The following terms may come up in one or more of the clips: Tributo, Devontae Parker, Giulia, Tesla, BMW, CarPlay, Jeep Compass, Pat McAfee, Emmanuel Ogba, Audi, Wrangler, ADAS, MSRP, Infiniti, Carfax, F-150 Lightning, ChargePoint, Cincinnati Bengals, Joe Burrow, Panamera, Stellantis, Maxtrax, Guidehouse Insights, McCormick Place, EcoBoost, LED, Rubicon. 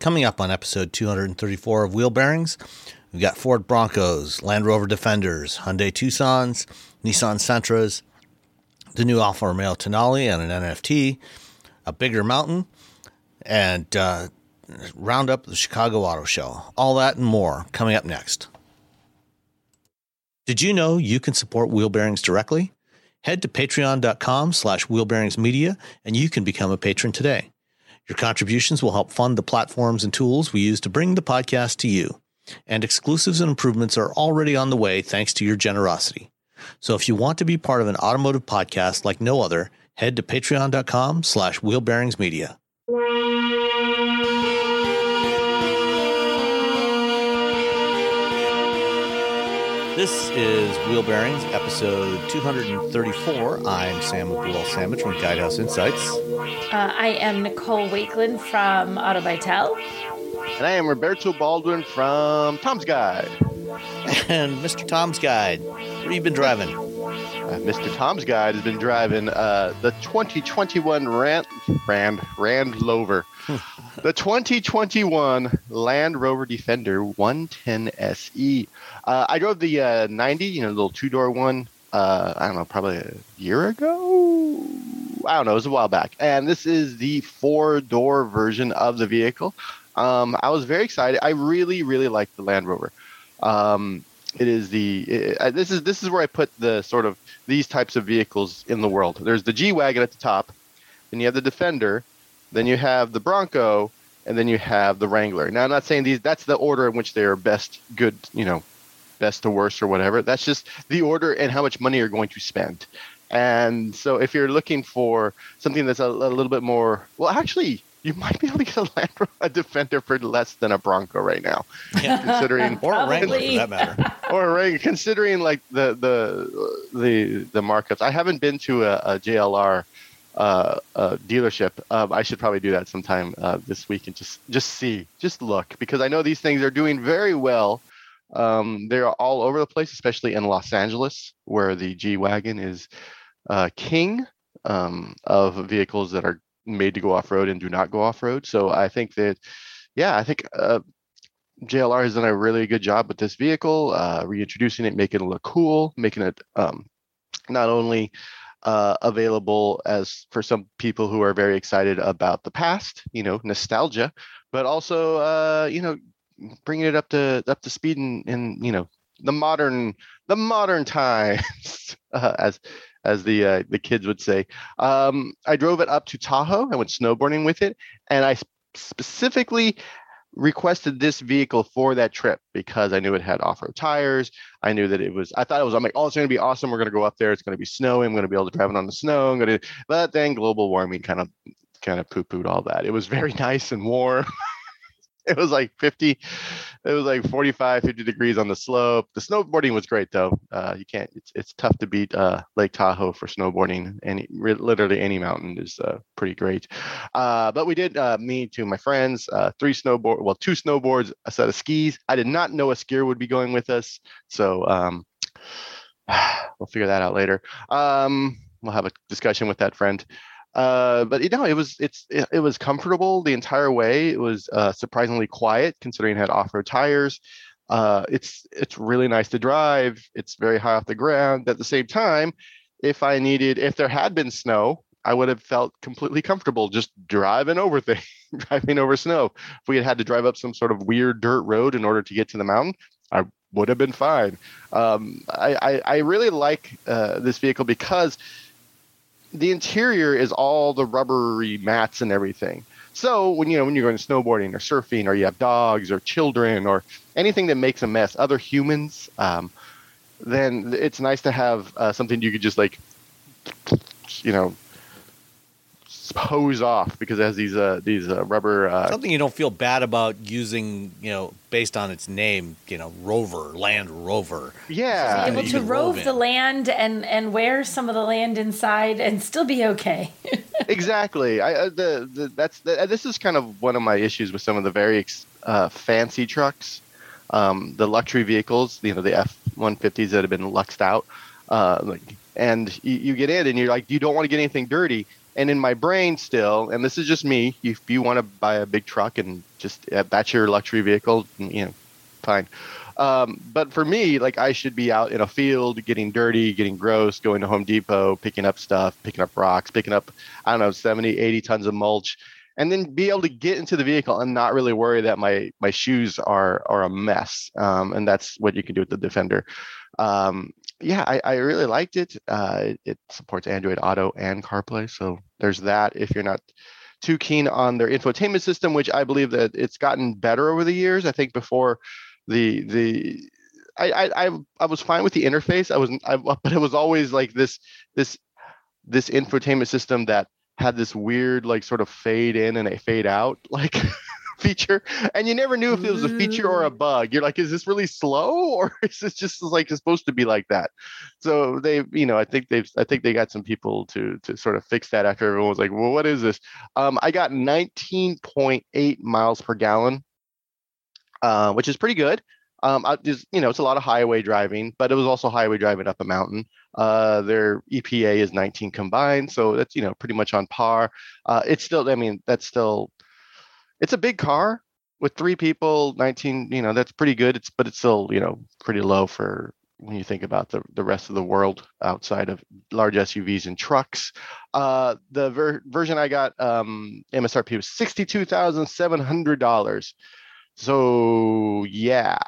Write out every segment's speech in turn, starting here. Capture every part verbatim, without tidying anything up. Coming up on episode two thirty-four of Wheel Bearings, we've got Ford Broncos, Land Rover Defenders, Hyundai Tucsons, Nissan Sentras, the new Alfa Romeo Tonale and an N F T, a bigger mountain, and uh, round up the Chicago Auto Show. All that and more coming up next. Did you know you can support Wheel Bearings directly? Head to patreon dot com slash wheel bearings media and you can become a patron today. Your contributions will help fund the platforms and tools we use to bring the podcast to you. And exclusives and improvements are already on the way thanks to your generosity. So if you want to be part of an automotive podcast like no other, head to patreon dot com slash wheel bearings media. This is Wheel Bearings, episode two thirty-four. I'm Sam Abdul Sandwich from Guidehouse Insights. Uh, I am Nicole Wakeland from Auto Vital. And I am Roberto Baldwin from Tom's Guide. And Mister Tom's Guide, what have you been driving? Uh, Mister Tom's Guide has been driving uh, the twenty twenty-one Rand, Rand, Rand Rover. The twenty twenty-one Land Rover Defender one ten S E. Uh, I drove the uh, ninety, you know, little two-door one, uh, I don't know, probably a year ago? I don't know. It was a while back. And this is the four-door version of the vehicle. Um, I was very excited. I really, really like the Land Rover. Um, it is the it, uh, this is this is where I put the sort of these types of vehicles in the world. There's the G-Wagon at the top, then you have the Defender, then you have the Bronco, and then you have the Wrangler. Now, I'm not saying these, that's the order in which they are best good, you know, best to worst or whatever. That's just the order and how much money you're going to spend. And so if you're looking for something that's a, a little bit more, well, actually, you might be able to get a Land Rover, a Defender for less than a Bronco right now. Yeah. Considering or a Wrangler for that matter. Or a Wrangler, considering like the, the, the, the markups. I haven't been to a, a J L R Uh, uh, dealership. Um, I should probably do that sometime uh, this week and just just see, just look, because I know these things are doing very well. Um, they're all over the place, especially in Los Angeles, where the G-Wagon is uh, king um, of vehicles that are made to go off-road and do not go off-road. So I think that, yeah, I think uh, J L R has done a really good job with this vehicle, uh, reintroducing it, making it look cool, making it um, not only Uh, available as for some people who are very excited about the past, you know, nostalgia, but also, uh, you know, bringing it up to up to speed in, in you know, the modern the modern times, uh, as as the uh, the kids would say. Um, I drove it up to Tahoe. I went snowboarding with it, and I specifically requested this vehicle for that trip because I knew it had off-road tires. I knew that it was, I thought it was, I'm like, oh, it's going to be awesome. We're going to go up there. It's going to be snowing. I'm going to be able to drive it on the snow. I'm going to, but then global warming kind of, kind of poo-pooed all that. It was very nice and warm. It was like fifty, it was like forty-five, fifty degrees on the slope. The snowboarding was great though. Uh, you can't, it's, it's tough to beat uh, Lake Tahoe for snowboarding. Any, literally any mountain is uh, pretty great. Uh, but we did, uh, me, two of my friends, uh, three snowboard, well, two snowboards, a set of skis. I did not know a skier would be going with us. So um, we'll figure that out later. Um, we'll have a discussion with that friend. Uh, but you know, it was it's it, it was comfortable the entire way. It was uh, surprisingly quiet considering it had off-road tires. Uh, it's it's really nice to drive. It's very high off the ground. At the same time, if I needed, if there had been snow, I would have felt completely comfortable just driving over things, driving over snow. If we had had to drive up some sort of weird dirt road in order to get to the mountain, I would have been fine. Um, I, I, I really like uh, this vehicle because the interior is all the rubbery mats and everything. So when you know when you're going snowboarding or surfing, or you have dogs or children or anything that makes a mess, other humans, um, then it's nice to have uh, something you could just like, you know, hose off, because it has these uh, these uh, rubber uh, something you don't feel bad about using, you know, based on its name, you know, Rover, Land Rover. Yeah, able to rove in the land and and wear some of the land inside and still be okay. Exactly. I uh, the, the that's the, this is kind of one of my issues with some of the very uh, fancy trucks, um, the luxury vehicles, you know, the F one fifties that have been luxed out, uh, like, and you, you get in and you're like, you don't want to get anything dirty. And in my brain still, and this is just me, if you want to buy a big truck and just uh, that's your luxury vehicle, you know, fine. Um, but for me, like, I should be out in a field, getting dirty, getting gross, going to Home Depot, picking up stuff, picking up rocks, picking up, I don't know, seventy, eighty tons of mulch, and then be able to get into the vehicle and not really worry that my my shoes are are a mess. Um, and that's what you can do with the Defender. Um Yeah, I, I really liked it. Uh, it supports Android Auto and CarPlay, so there's that. If you're not too keen on their infotainment system, which I believe that it's gotten better over the years. I think before the the I I I was fine with the interface. I was I, but it was always like this this this infotainment system that had this weird like sort of fade in and a fade out like feature, and you never knew if it was a feature or a bug. You're like, is this really slow, or is this just like it's supposed to be like that? So they, you know, I think they've, I think they got some people to to sort of fix that after everyone was like, well, what is this? Um, I got nineteen point eight miles per gallon, uh, which is pretty good. Um, I just, you know, it's a lot of highway driving, but it was also highway driving up a mountain. Uh, their E P A is nineteen combined, so that's, you know, pretty much on par. Uh, it's still, I mean, that's still. It's a big car with three people, nineteen, you know, that's pretty good. It's, but it's still, you know, pretty low for when you think about the, the rest of the world outside of large S U Vs and trucks. Uh, the ver- version I got, um, M S R P was sixty-two thousand seven hundred dollars. So yeah,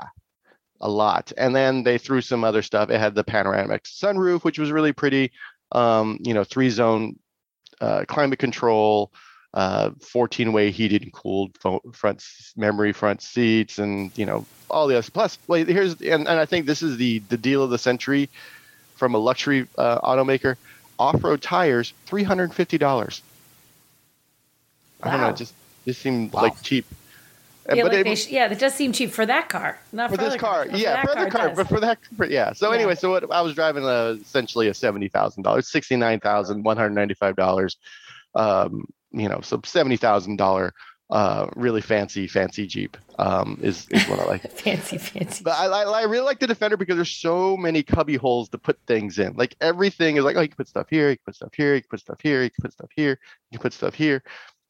a lot. And then they threw some other stuff. It had the panoramic sunroof, which was really pretty, um, you know, three zone uh, climate control, Uh, fourteen-way heated and cooled front memory front seats, and you know all the other plus. Well, here's and, and I think this is the the deal of the century from a luxury uh, automaker: off-road tires, three hundred and fifty dollars. Wow. I don't know, it just this seemed wow. like cheap. Yeah, but like it, sh- yeah, it does seem cheap for that car. Not for, for this car, car. yeah, for, for the car, car but for that, for, yeah. So yeah. anyway, so what, I was driving uh, essentially a seventy thousand dollars, sixty-nine thousand one hundred ninety-five dollars. Um, you know, so seventy thousand dollars, uh, really fancy, fancy Jeep, um, is, is what I like. fancy, fancy. But I, I, I really like the Defender because there's so many cubby holes to put things in. Like everything is like, oh, you can put stuff here, you can put stuff here, you can put stuff here, you can put stuff here, you can put stuff here.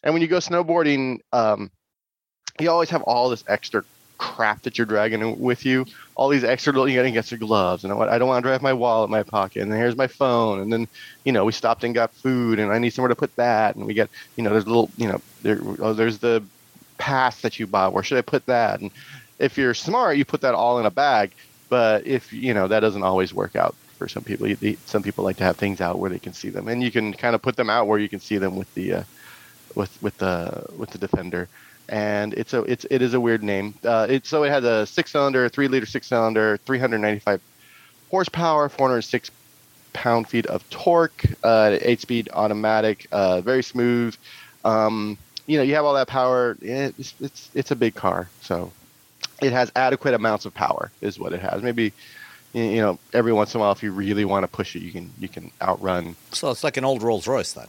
And when you go snowboarding, um, you always have all this extra crap that you're dragging with you. All these extra, you gotta get your gloves, and I don't want to drive my wallet in my pocket, and here's my phone, and then you know we stopped and got food, and I need somewhere to put that, and we got you know there's little you know there oh, there's the pass that you bought. Where should I put that? And if you're smart, you put that all in a bag. But if you know that doesn't always work out for some people. Some people like to have things out where they can see them, and you can kind of put them out where you can see them with the uh, with with the with the Defender. And it's a it's it is a weird name. Uh, it so it had a six cylinder, three liter six cylinder, three hundred ninety five horsepower, four hundred six pound feet of torque, uh, eight speed automatic, uh, very smooth. Um, you know, you have all that power. It's it's it's a big car, so it has adequate amounts of power, is what it has. Maybe you know every once in a while, if you really want to push it, you can you can outrun. So it's like an old Rolls Royce then.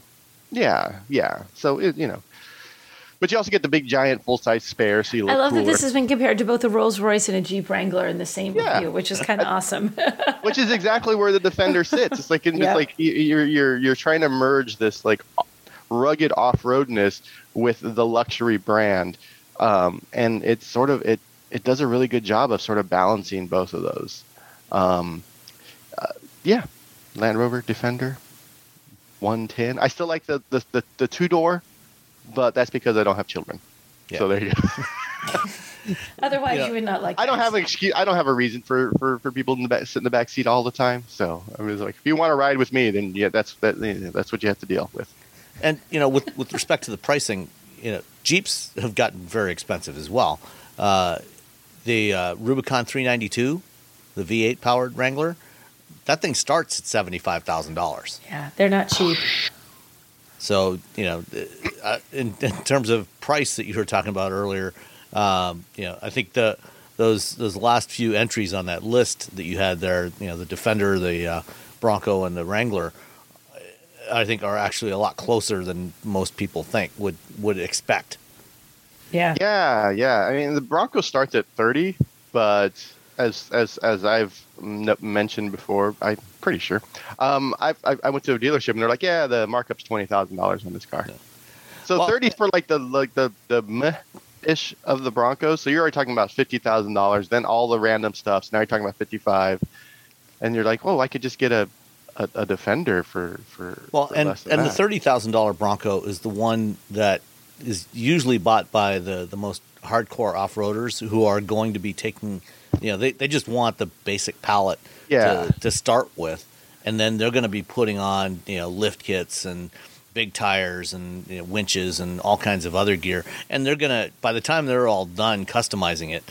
Yeah, yeah. So it, you know. But you also get the big, giant, full-size spare. So you look I love cooler. That this has been compared to both a Rolls Royce and a Jeep Wrangler in the same yeah. review, which is kind of awesome. Which is exactly where the Defender sits. It's like it's yeah. like you're you're you're trying to merge this like rugged off-roadness with the luxury brand, um, and it's sort of it it does a really good job of sort of balancing both of those. Um, uh, yeah, Land Rover Defender. one ten. I still like the the, the, the two door, but that's because I don't have children. Yeah. So there you go. Otherwise, yeah. you would not like. I that. don't have an excuse. I don't have a reason for, for, for people in the back, sit in the back seat all the time. So I was like, if you want to ride with me, then yeah, that's that, that's what you have to deal with. And you know, with with respect to the pricing, you know, Jeeps have gotten very expensive as well. Uh, the uh, Rubicon three ninety-two, the V eight powered Wrangler, that thing starts at seventy-five thousand dollars. Yeah, they're not cheap. So you know, uh, in, in terms of price that you were talking about earlier. Um, you know, I think the those those last few entries on that list that you had there, you know, the Defender, the uh, Bronco, and the Wrangler, I think are actually a lot closer than most people think would would expect. Yeah, yeah, yeah. I mean, the Bronco starts at thirty, but as as as I've mentioned before, I'm pretty sure. Um, I I went to a dealership and they're like, yeah, the markup's twenty thousand dollars on this car. Yeah. So well, thirty for like the like the the. Meh. ish of the Broncos, so you're already talking about fifty thousand dollars. Then all the random stuff. So now you're talking about fifty-five, and you're like, "Oh, I could just get a, a, a Defender for for well." For and less than and that. The thirty thousand dollar Bronco is the one that is usually bought by the, the most hardcore off roaders who are going to be taking, you know, they, they just want the basic palette yeah. to to start with, and then they're going to be putting on, you know, lift kits and big tires and, you know, winches and all kinds of other gear, and they're gonna, by the time they're all done customizing it,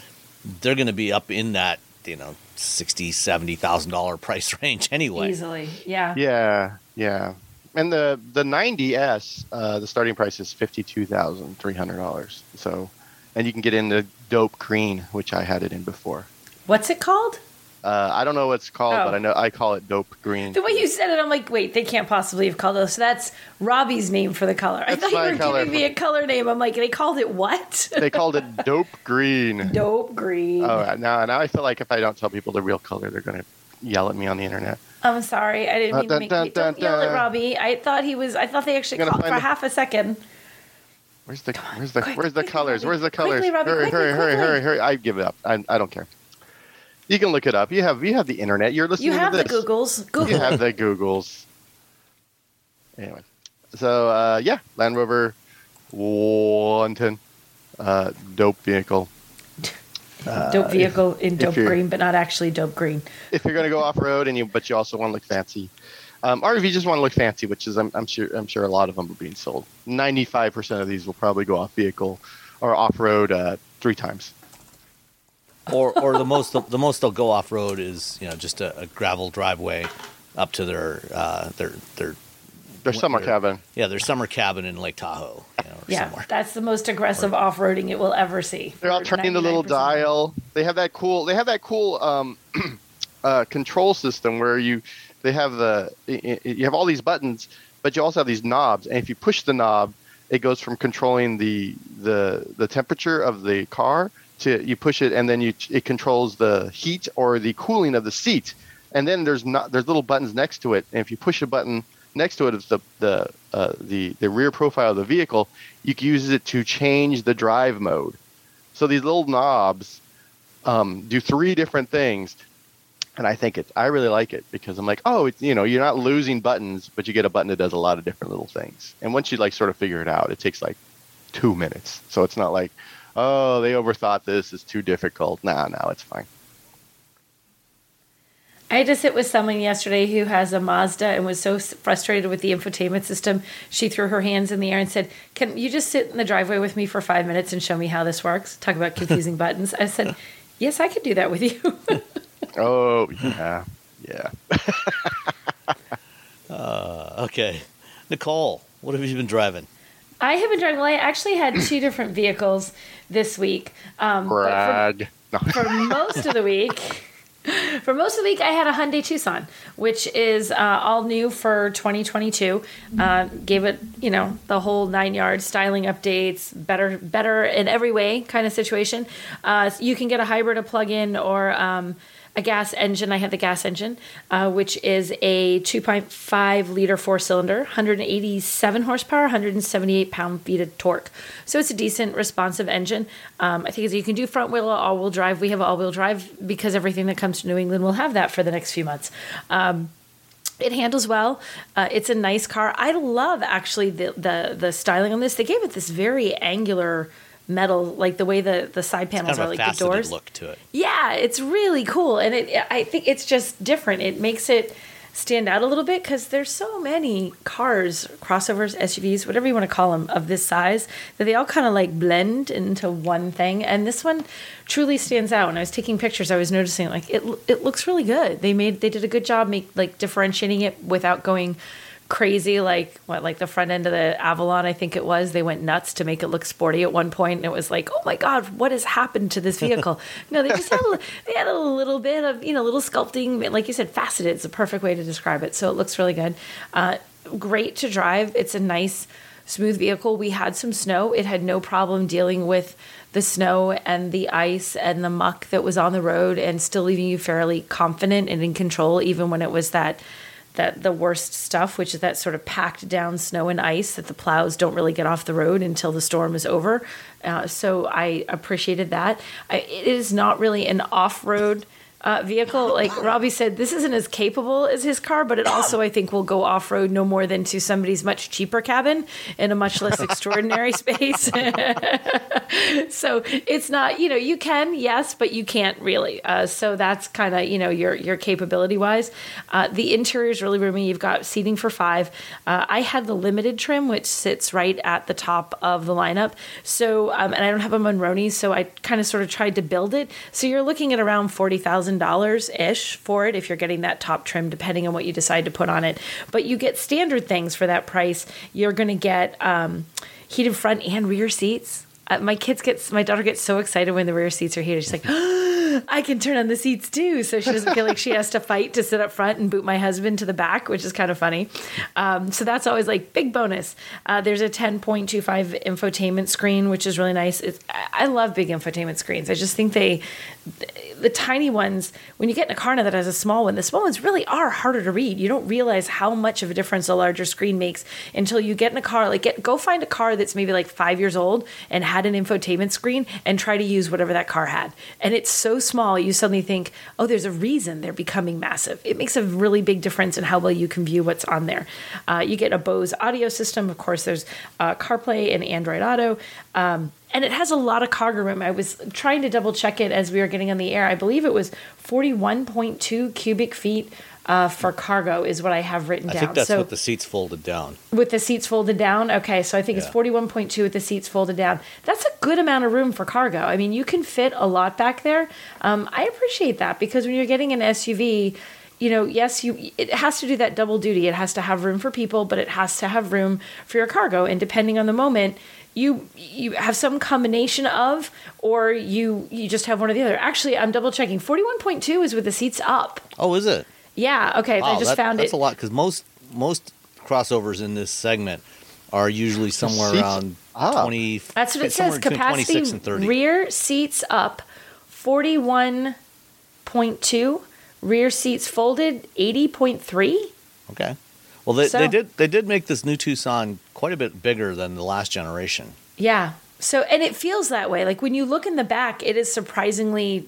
they're gonna be up in that, you know, sixty, seventy thousand dollar price range anyway. Easily, yeah, yeah, yeah. And the the ninety S, uh, the starting price is fifty two thousand three hundred dollars. So, and you can get in the dope green, which I had it in before. What's it called? Uh, I don't know what it's called, oh. but I know I call it dope green. The way you said it, I'm like, wait, they can't possibly have called it. So that's Robbie's name for the color. That's I thought you were color. giving me a color name. I'm like, they called it what? They called it dope green. Dope green. Oh, now, now I feel like if I don't tell people the real color, they're going to yell at me on the internet. I'm sorry. I didn't mean uh, dun, to make dun, you dun, don't dun, yell dun. at Robbie. I thought he was, I thought they actually called for the, half a second. Where's the, on, where's the, quick, where's the colors? Robbie, where's the colors? Quickly, Robbie, hurry, quickly, hurry, quickly. hurry, hurry, hurry. I give it up. I, I don't care. You can look it up. You have you have the internet. You're listening. You have to this. the Googles. Google. You have the Googles. Anyway, so uh, yeah, Land Rover one ten, uh, dope vehicle. Uh, dope vehicle if, in dope green, but not actually dope green. If you're gonna go off road and you, but you also want to look fancy, um, or if you just want to look fancy, which is I'm, I'm sure I'm sure a lot of them are being sold. ninety-five percent of these will probably go off vehicle or off road uh, three times. or, or the most the most they'll go off road is, you know, just a, a gravel driveway up to their uh, their their their summer their, cabin. Yeah, their summer cabin in Lake Tahoe. You know, or yeah, somewhere. That's the most aggressive off roading it will ever see. They're all turning the little dial. They have that cool. They have that cool um, uh, control system where you they have the you have all these buttons, but you also have these knobs, and if you push the knob, it goes from controlling the the the temperature of the car. To, you push it and then you it controls the heat or the cooling of the seat, and then there's not there's little buttons next to it, and if you push a button next to it, it's the the uh, the the rear profile of the vehicle. You can use it to change the drive mode. So these little knobs um, do three different things, and I think it I really like it because I'm like, oh, it's, you know, you're not losing buttons, but you get a button that does a lot of different little things. And once you like sort of figure it out, it takes like two minutes, so it's not like, oh, they overthought this. It's too difficult. Nah, no, it's fine. I had to sit with someone yesterday who has a Mazda and was so frustrated with the infotainment system. She threw her hands in the air and said, can you just sit in the driveway with me for five minutes and show me how this works? Talk about confusing buttons. I said, yes, I could do that with you. Oh, yeah. Yeah. uh, okay. Nicole, what have you been driving? I have been driving. Well, I actually had two different vehicles this week. Um, Brag. For, for most of the week, for most of the week, I had a Hyundai Tucson, which is uh, all new for twenty twenty-two. Uh, gave it, you know, the whole nine yards, styling updates, better, better in every way kind of situation. Uh, you can get a hybrid, a plug-in, or um, a gas engine. I had the gas engine, uh, which is a two point five liter four-cylinder, one hundred eighty-seven horsepower, one hundred seventy-eight pound-feet of torque. So it's a decent, responsive engine. Um, I think you can do front-wheel or all-wheel drive. We have all-wheel drive because everything that comes to New England will have that for the next few months. Um, It handles well. Uh, it's a nice car. I love actually the, the the styling on this. They gave it this very angular metal, like the way the, the side panels it's kind of are, a like the doors. Look to it. Yeah, it's really cool, and it I think it's just different. It makes it stand out a little bit because there's so many cars, crossovers, S U Vs, whatever you want to call them, of this size that they all kind of like blend into one thing. And this one truly stands out. When I was taking pictures, I was noticing like it it looks really good. They made they did a good job make like differentiating it without going crazy. Like what like the front end of the Avalon, I think it was. They went nuts to make it look sporty at one point, and it was like, oh my God, what has happened to this vehicle? No, they just had a, they had a little bit of you know little sculpting, like you said, faceted is the perfect way to describe it. So it looks really good. Uh, great to drive. It's a nice, smooth vehicle. We had some snow. It had no problem dealing with the snow and the ice and the muck that was on the road, and still leaving you fairly confident and in control, even when it was that. That the worst stuff, which is that sort of packed down snow and ice that the plows don't really get off the road until the storm is over. Uh, so I appreciated that. I, it is not really an off-road uh, vehicle. Like Robbie said, this isn't as capable as his car, but it also, I think, will go off-road no more than to somebody's much cheaper cabin in a much less extraordinary space. So it's not, you know, you can, yes, but you can't really. Uh, so that's kind of, you know, your your capability wise. Uh, the interior is really roomy. You've got seating for five. Uh, I had the limited trim, which sits right at the top of the lineup. So, um, and I don't have a Monroney, so I kind of sort of tried to build it. So you're looking at around forty thousand dollars ish for it if you're getting that top trim, depending on what you decide to put on it. But you get standard things for that price. You're going to get um, heated front and rear seats. Uh, my kids get, my daughter gets so excited when the rear seats are heated. She's like, oh, I can turn on the seats too. So she doesn't feel like she has to fight to sit up front and boot my husband to the back, which is kind of funny. Um, so that's always like big bonus. Uh, there's a ten point two five infotainment screen, which is really nice. It's, I love big infotainment screens. I just think they, the tiny ones, when you get in a car now that has a small one, the small ones really are harder to read. You don't realize how much of a difference a larger screen makes until you get in a car, like get, go find a car that's maybe like five years old and have had an infotainment screen and try to use whatever that car had. And it's so small, you suddenly think, oh, there's a reason they're becoming massive. It makes a really big difference in how well you can view what's on there. Uh, you get a Bose audio system. Of course, there's uh, CarPlay and Android Auto. Um, and it has a lot of cargo room. I was trying to double check it as we were getting on the air. I believe it was forty-one point two cubic feet Uh, for cargo is what I have written down. I think that's so, with the seats folded down. With the seats folded down? Okay, so I think yeah. It's forty-one point two with the seats folded down. That's a good amount of room for cargo. I mean, you can fit a lot back there. Um, I appreciate that because when you're getting an S U V, you know, yes, you it has to do that double duty. It has to have room for people, but it has to have room for your cargo. And depending on the moment, You you have some combination of, or you, you just have one or the other. Actually, I'm double checking. forty-one point two is with the seats up. Oh, is it? Yeah. Okay. Wow, I just that, found that's it. That's a lot because most most crossovers in this segment are usually somewhere seats around up. twenty. That's what it says. Capacity twenty-six and thirty. Rear seats up, forty-one point two. Rear seats folded, eighty point three. Okay. Well, they, so, they did they did make this new Tucson quite a bit bigger than the last generation. Yeah. So and it feels that way. Like when you look in the back, it is surprisingly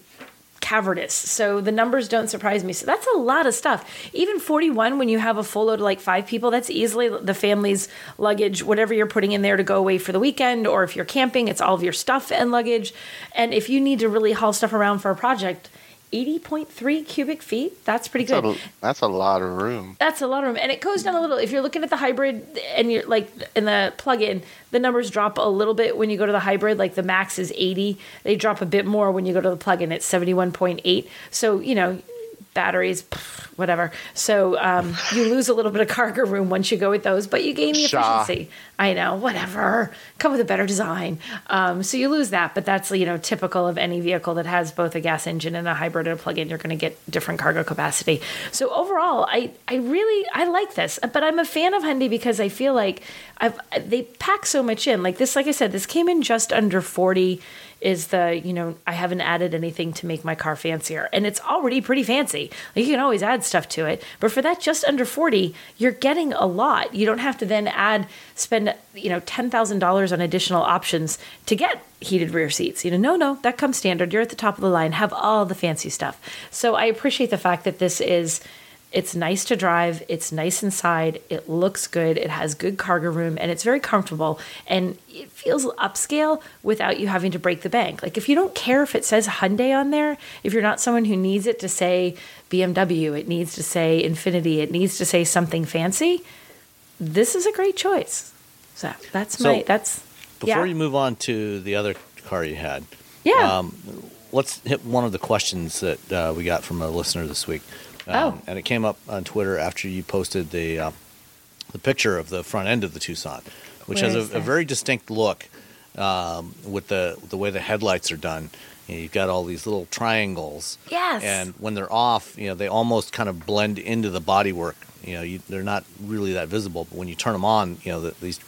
cavernous. So the numbers don't surprise me. So that's a lot of stuff. Even forty-one, when you have a full load of like five people, that's easily the family's luggage, whatever you're putting in there to go away for the weekend, or if you're camping, it's all of your stuff and luggage. And if you need to really haul stuff around for a project, eighty point three cubic feet. That's pretty that's good. A, that's a lot of room. That's a lot of room. And it goes down a little. If you're looking at the hybrid and you're like in the plug-in, the numbers drop a little bit when you go to the hybrid. Like the max is eighty. They drop a bit more when you go to the plug-in. It's seventy-one point eight. So, you know, batteries, whatever. So um, you lose a little bit of cargo room once you go with those, but you gain the efficiency. Shaw. I know, whatever. Come with a better design. Um, so you lose that, but that's, you know, typical of any vehicle that has both a gas engine and a hybrid and a plug-in. You're going to get different cargo capacity. So overall, I, I really, I like this, but I'm a fan of Hyundai because I feel like I've, they pack so much in. Like this, like I said, this came in just under forty. Is the, you know, I haven't added anything to make my car fancier. And it's already pretty fancy. Like you can always add stuff to it. But for that just under forty, you're getting a lot. You don't have to then add, spend, you know, ten thousand dollars on additional options to get heated rear seats. You know, no, no, that comes standard. You're at the top of the line. Have all the fancy stuff. So I appreciate the fact that this is It's nice to drive. It's nice inside. It looks good. It has good cargo room, and it's very comfortable. And it feels upscale without you having to break the bank. Like, if you don't care if it says Hyundai on there, if you're not someone who needs it to say B M W, it needs to say Infiniti, it needs to say something fancy, this is a great choice. So that's so my that's before yeah. you move on to the other car you had. Yeah. Um, let's hit one of the questions that uh, we got from a listener this week. Um, oh. And it came up on Twitter after you posted the uh, the picture of the front end of the Tucson, which Where has a, a very distinct look um, with the the way the headlights are done. You know, you've got all these little triangles. Yes. And when they're off, you know, they almost kind of blend into the bodywork. You know, you, they're not really that visible, but when you turn them on, you know, the, these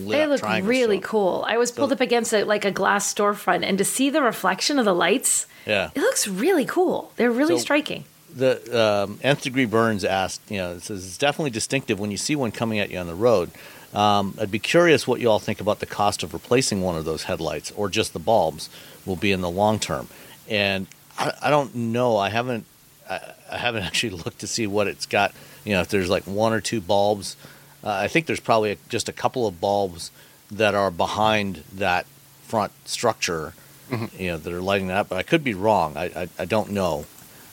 lit they look really so. cool. I was so, pulled up against a, like a glass storefront, and to see the reflection of the lights, yeah, it looks really cool. They're really so, striking. The um, Nth Degree Burns asked, you know, it says it's definitely distinctive when you see one coming at you on the road. Um, I'd be curious what you all think about the cost of replacing one of those headlights or just the bulbs will be in the long term. And I, I don't know. I haven't, I, I haven't actually looked to see what it's got. You know, if there's like one or two bulbs, uh, I think there's probably a, just a couple of bulbs that are behind that front structure. Mm-hmm. You know, that are lighting that up. But I could be wrong. I, I, I don't know.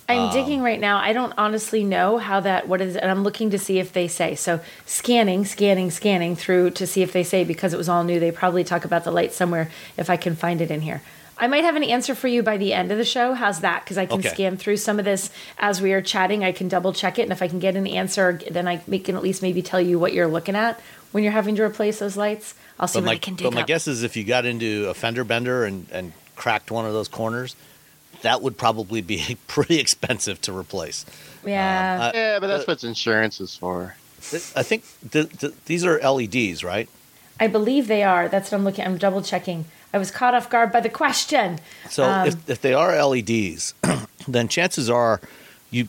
I'm digging right now. I don't honestly know how that, what is, and I'm looking to see if they say. So scanning, scanning, scanning through to see if they say, because it was all new. They probably talk about the light somewhere if I can find it in here. I might have an answer for you by the end of the show. How's that? Because I can okay. scan through some of this as we are chatting. I can double check it. And if I can get an answer, then I can at least maybe tell you what you're looking at when you're having to replace those lights. I'll see but what my, I can dig But my up. guess is if you got into a fender bender and, and cracked one of those corners, that would probably be pretty expensive to replace. Yeah. Uh, yeah, but that's uh, what insurance is for. I think th- th- these are L E Ds, right? I believe they are. That's what I'm looking at. I'm double checking. I was caught off guard by the question. So um, if, if they are L E Ds, then chances are you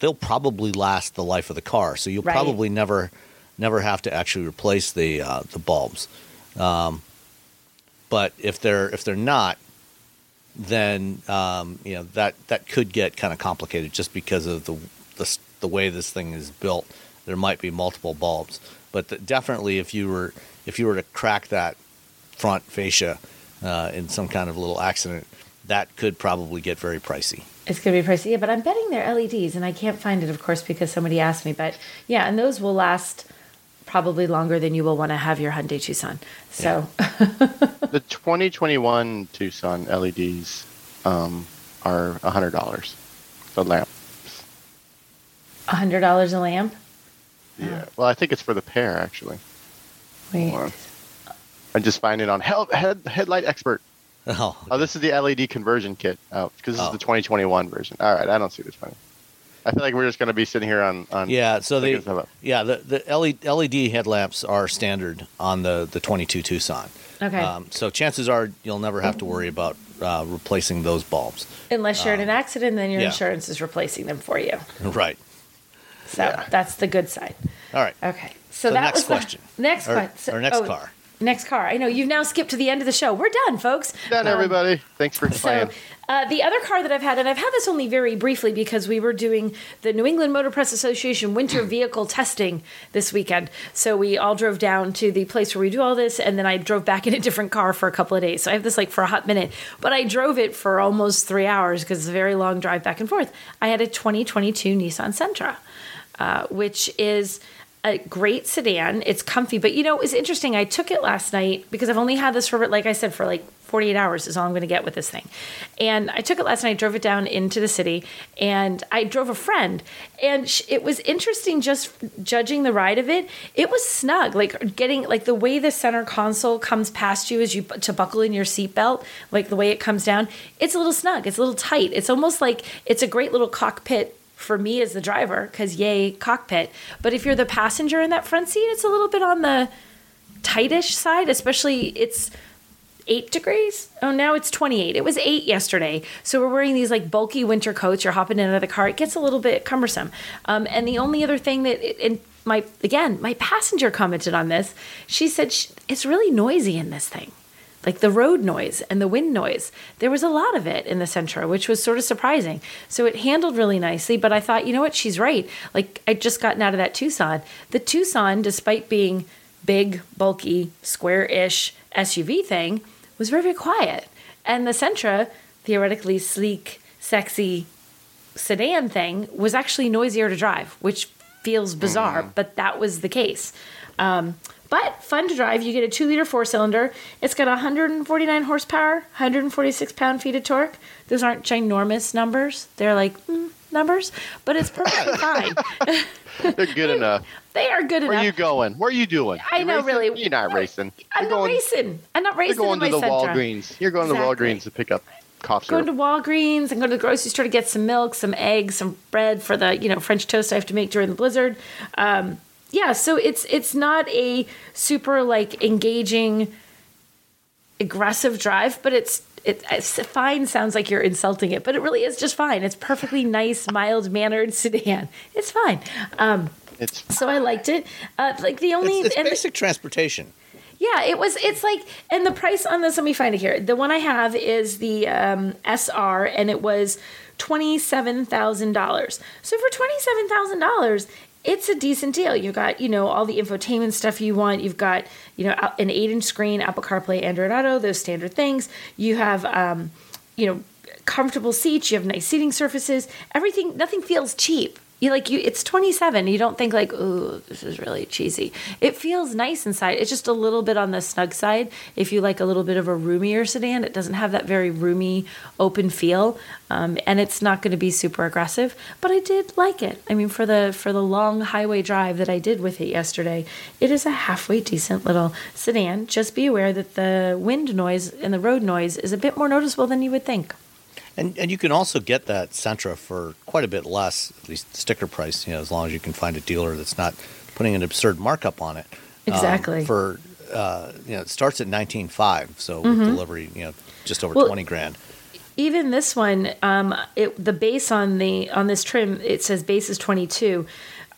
they'll probably last the life of the car. So you'll right. probably never never have to actually replace the uh, the bulbs. Um, but if they're if they're not, then um, you know that, that could get kind of complicated just because of the, the the way this thing is built. There might be multiple bulbs, but the, definitely if you were if you were to crack that front fascia uh, in some kind of little accident, that could probably get very pricey. It's going to be pricey, yeah, but I'm betting they're L E Ds, and I can't find it, of course, because somebody asked me. But yeah, and those will last probably longer than you will want to have your Hyundai Tucson. So yeah. The twenty twenty-one Tucson L E Ds um, are one hundred dollars a lamp. one hundred dollars a lamp? Yeah. Oh. Well, I think it's for the pair, actually. Wait. I just find it on Head, Head, Headlight Expert. Oh, okay. Oh, this is the L E D conversion kit. Oh, because this oh. is the twenty twenty-one version. All right, I don't see this funny. I feel like we're just going to be sitting here on... on yeah, so they, yeah, the, the L E D headlamps are standard on the, the twenty-two Tucson. Okay. Um, so chances are you'll never have to worry about uh, replacing those bulbs. Unless you're um, in an accident, then your yeah. insurance is replacing them for you. Right. So yeah. that's the good side. All right. Okay. So, so that next was question. The, next question. So, or next oh, car. Next car. I know you've now skipped to the end of the show. We're done, folks. Done, um, everybody. Thanks for playing. So, uh, the other car that I've had, and I've had this only very briefly because we were doing the New England Motor Press Association winter vehicle testing this weekend. So we all drove down to the place where we do all this, and then I drove back in a different car for a couple of days. So I have this like for a hot minute, but I drove it for almost three hours because it's a very long drive back and forth. I had a twenty twenty-two Nissan Sentra, uh, which is... a great sedan. It's comfy. But, you know, it's interesting. I took it last night because I've only had this for, like I said, for like forty-eight hours is all I'm going to get with this thing. And I took it last night, drove it down into the city, and I drove a friend. And it was interesting just judging the ride of it. It was snug. Like getting like the way the center console comes past you as you to buckle in your seatbelt, like the way it comes down, it's a little snug. It's a little tight. It's almost like it's a great little cockpit for me as the driver, because yay, cockpit. But if you're the passenger in that front seat, it's a little bit on the tightish side, especially it's eight degrees. Oh, now it's twenty-eight. It was eight yesterday. So we're wearing these like bulky winter coats. You're hopping in and out of the car. It gets a little bit cumbersome. Um, and the only other thing that, it, and my again, my passenger commented on this. She said, it's really noisy in this thing. like the road noise and the wind noise. There was a lot of it in the Sentra, which was sort of surprising. So it handled really nicely, but I thought, you know what, she's right. Like, I'd just gotten out of that Tucson. The Tucson, despite being big, bulky, square-ish S U V thing, was very, very quiet. And the Sentra, theoretically sleek, sexy sedan thing, was actually noisier to drive, which feels bizarre, mm. but that was the case. Um, but fun to drive. You get a two-liter four-cylinder. It's got one hundred forty-nine horsepower, one hundred forty-six pound-feet of torque. Those aren't ginormous numbers. They're like mm, numbers, but it's perfectly fine. They're good enough. They are good Where enough. Where are you going? Where are you doing? I you know, racing? really. You're not no, racing. I'm you're not going, racing. I'm not racing. You're going in to my the Sentra. Walgreens. You're going exactly. to the Walgreens to pick up. Going to Walgreens and go to the grocery store to get some milk, some eggs, some bread for the, you know, French toast I have to make during the blizzard. Um, yeah, so it's it's not a super like engaging, aggressive drive, but it's it it's fine. Sounds like you're insulting it, but it really is just fine. It's perfectly nice, mild mannered sedan. It's fine. Um, it's fine. So I liked it. Uh, like the only it's, it's and basic the, transportation. Yeah, it was. It's like, and the price on this. Let me find it here. The one I have is the um, S R, and it was twenty-seven thousand dollars. So for twenty-seven thousand dollars, it's a decent deal. You've got, you know, all the infotainment stuff you want. You've got, you know, an eight-inch screen, Apple CarPlay, Android Auto, those standard things. You have, um, you know, comfortable seats. You have nice seating surfaces. Everything. Nothing feels cheap. You like you. It's twenty-seven. You don't think like, ooh, this is really cheesy. It feels nice inside. It's just a little bit on the snug side. If you like a little bit of a roomier sedan, it doesn't have that very roomy, open feel, um, and it's not going to be super aggressive. But I did like it. I mean, for the for the long highway drive that I did with it yesterday, it is a halfway decent little sedan. Just be aware that the wind noise and the road noise is a bit more noticeable than you would think. And and you can also get that Sentra for quite a bit less, at least sticker price, you know, as long as you can find a dealer that's not putting an absurd markup on it. Exactly. Um, for uh, you know, it starts at nineteen five, so mm-hmm. with delivery, you know, just over well, twenty grand. Even this one, um, it, the base on the on this trim, it says base is twenty-two.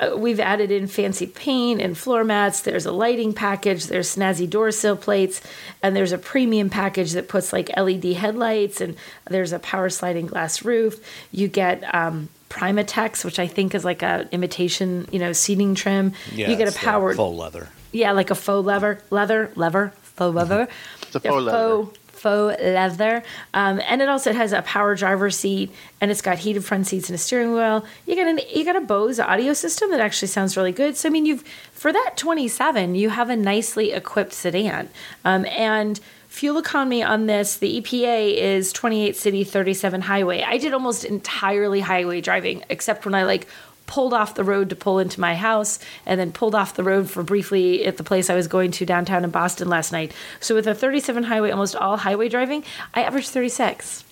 Uh, we've added in fancy paint and floor mats. There's a lighting package. There's snazzy door sill plates. And there's a premium package that puts like L E D headlights. And there's a power sliding glass roof. You get um, Primatex, which I think is like a imitation, you know, seating trim. Yeah, you get a powered faux leather. Yeah, like a faux leather. Leather. Lever. Faux leather. It's a faux leather. Faux leather, um, and it also has a power driver seat, and it's got heated front seats and a steering wheel. You got an you got a Bose audio system that actually sounds really good. So I mean, you've for that twenty-seven, you have a nicely equipped sedan, um, and fuel economy on this. The E P A is twenty-eight city, thirty-seven highway. I did almost entirely highway driving, except when I like. pulled off the road to pull into my house, and then pulled off the road for briefly at the place I was going to downtown in Boston last night. So with a thirty-seven highway, almost all highway driving, I averaged thirty-six.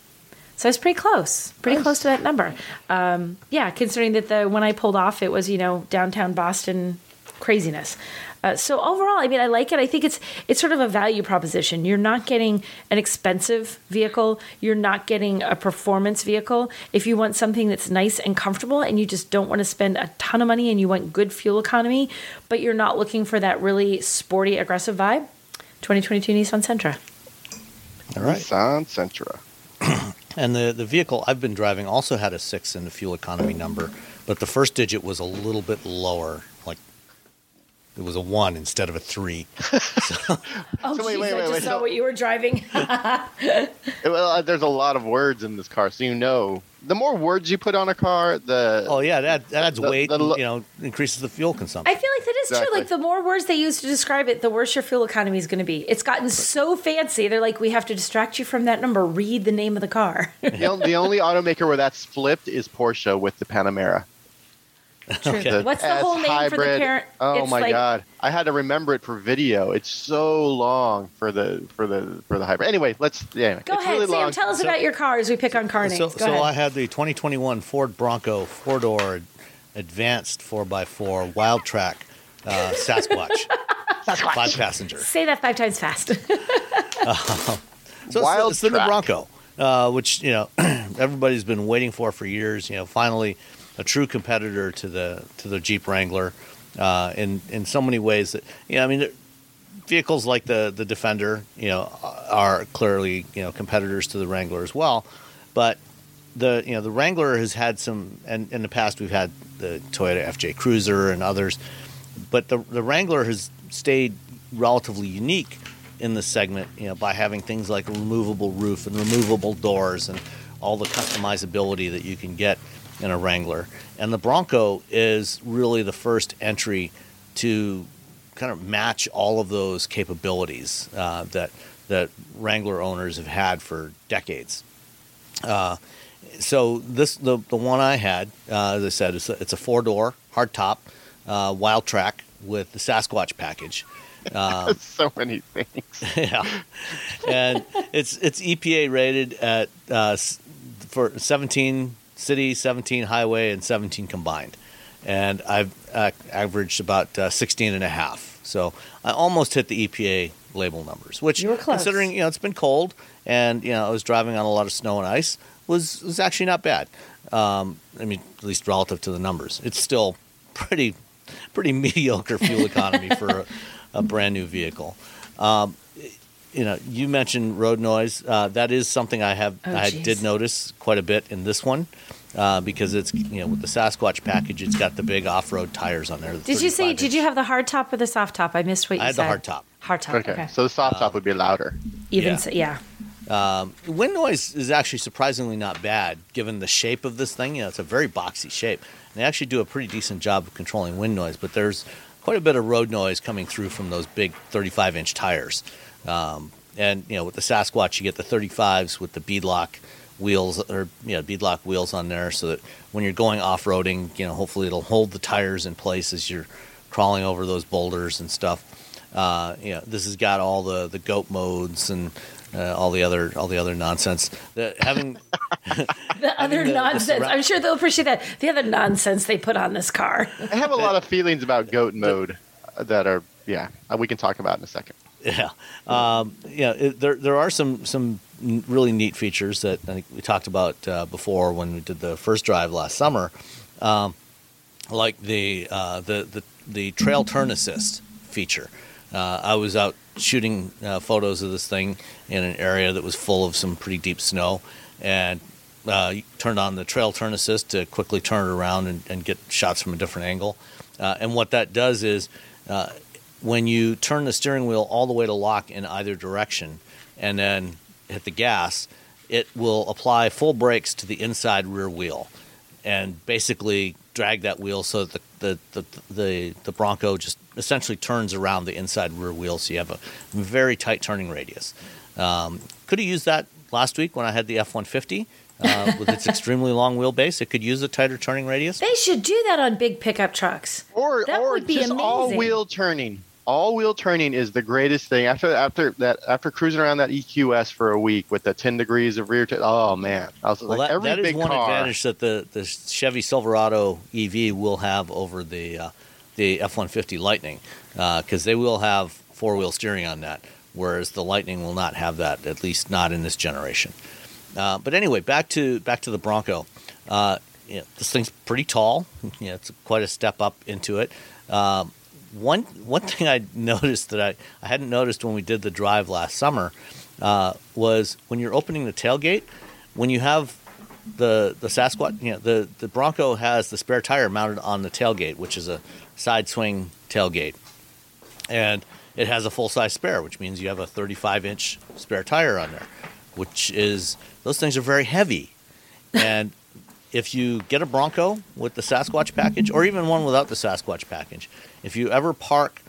So I was pretty close, pretty close to that number. Um, yeah, considering that the when I pulled off, it was, you know, downtown Boston craziness. Uh, so overall, I mean, I like it. I think it's it's sort of a value proposition. You're not getting an expensive vehicle. You're not getting a performance vehicle. If you want something that's nice and comfortable and you just don't want to spend a ton of money and you want good fuel economy, but you're not looking for that really sporty, aggressive vibe, twenty twenty-two Nissan Sentra. All right. Nissan Sentra. And the, the vehicle I've been driving also had a six in the fuel economy number, but the first digit was a little bit lower. It was a one instead of a three. So. oh, so wait, geez, wait, wait, I just wait, saw no. what you were driving. Well, there's a lot of words in this car, so you know. The more words you put on a car, the... Oh, yeah, that, that adds the, weight, the, the, and, you know, increases the fuel consumption. I feel like that is exactly. true. Like, the more words they use to describe it, the worse your fuel economy is going to be. It's gotten so fancy. They're like, we have to distract you from that number. Read the name of the car. the, the only automaker where that's flipped is Porsche with the Panamera. Okay. The What's the whole name hybrid. for the parent? Oh it's my like, god! I had to remember it for video. It's so long for the for the for the hybrid. Anyway, let's yeah. Go it's ahead, really Sam. Long. Tell us so, about your car as we pick on car names. So, so I had the twenty twenty-one Ford Bronco four door advanced four by four Wild Track uh, Sasquatch. Sasquatch five passenger. Say that five times fast. uh, so Wild it's, it's the Bronco, uh, which you know everybody's been waiting for for years. You know, finally. A true competitor to the to the Jeep Wrangler, uh, in in so many ways that you know, I mean, vehicles like the the Defender, you know, are clearly, you know, competitors to the Wrangler as well. But the, you know, the Wrangler has had some, and in the past we've had the Toyota F J Cruiser and others, but the the Wrangler has stayed relatively unique in this segment, you know, by having things like a removable roof and removable doors and all the customizability that you can get in a Wrangler. And the Bronco is really the first entry to kind of match all of those capabilities uh, that that Wrangler owners have had for decades. Uh, so this the the one I had, uh, as I said, it's a, it's a four door hardtop uh, Wild Track with the Sasquatch package. Um, so many things. Yeah, and it's it's E P A rated at uh, for seventeen city, seventeen highway, and seventeen combined. And I've uh, averaged about uh, sixteen and a half. So I almost hit the E P A label numbers, which, you were close. Considering, you know, it's been cold and, you know, I was driving on a lot of snow and ice, was was actually not bad. Um, I mean, at least relative to the numbers. It's still pretty pretty mediocre fuel economy for a, a brand new vehicle. Um, you know, you mentioned road noise. Uh, that is something I have oh, I geez. did notice quite a bit in this one. Uh, because it's, you know, with the Sasquatch package, it's got the big off-road tires on there. Did you say? Inch. Did you have the hard top or the soft top? I missed what you said. I had said. the hard top. Hard top. Okay. okay. So the soft top um, would be louder. Even yeah. So, yeah. Um, wind noise is actually surprisingly not bad, given the shape of this thing. You know, it's a very boxy shape, and they actually do a pretty decent job of controlling wind noise. But there's quite a bit of road noise coming through from those big thirty-five inch tires. Um, and you know, with the Sasquatch, you get the thirty-fives with the beadlock wheels, or you know, beadlock wheels on there, so that when you're going off-roading, you know, hopefully it'll hold the tires in place as you're crawling over those boulders and stuff. Uh, you know, this has got all the, the goat modes and uh, all the other all the other nonsense. The, having the other the, nonsense, the, I'm sure they'll appreciate that. The other nonsense they put on this car. I have a lot of feelings about goat mode that are yeah we can talk about in a second. Yeah, um, yeah. It, there there are some some. really neat features that I think we talked about uh, before when we did the first drive last summer, um, like the, uh, the the the trail turn assist feature. Uh, I was out shooting uh, photos of this thing in an area that was full of some pretty deep snow, and uh, turned on the trail turn assist to quickly turn it around and, and get shots from a different angle. Uh, and what that does is uh, when you turn the steering wheel all the way to lock in either direction, and then hit the gas, it will apply full brakes to the inside rear wheel and basically drag that wheel so that the the the, the, the Bronco just essentially turns around the inside rear wheel, so you have a very tight turning radius. Um, could have used that last week when I had the F one fifty uh, with its extremely long wheelbase. It could use a tighter turning radius. They should do that on big pickup trucks. Or, that or would be just amazing. All-wheel turning. All-wheel turning is the greatest thing. After after that, after cruising around that E Q S for a week with the ten degrees of rear, t- oh man! I was well, like, that, every that is big one car. advantage that the, the Chevy Silverado E V will have over the uh, the F one fifty Lightning, because uh, they will have four-wheel steering on that, whereas the Lightning will not have that, at least not in this generation. Uh, but anyway, back to back to the Bronco. Uh, you know, this thing's pretty tall. You know, it's quite a step up into it. Um, One one thing I noticed that I, I hadn't noticed when we did the drive last summer uh, was when you're opening the tailgate, when you have the the Sasquatch, you know, the, the Bronco has the spare tire mounted on the tailgate, which is a side swing tailgate. And it has a full-size spare, which means you have a thirty-five inch spare tire on there, which is, those things are very heavy. And if you get a Bronco with the Sasquatch package, or even one without the Sasquatch package, if you ever park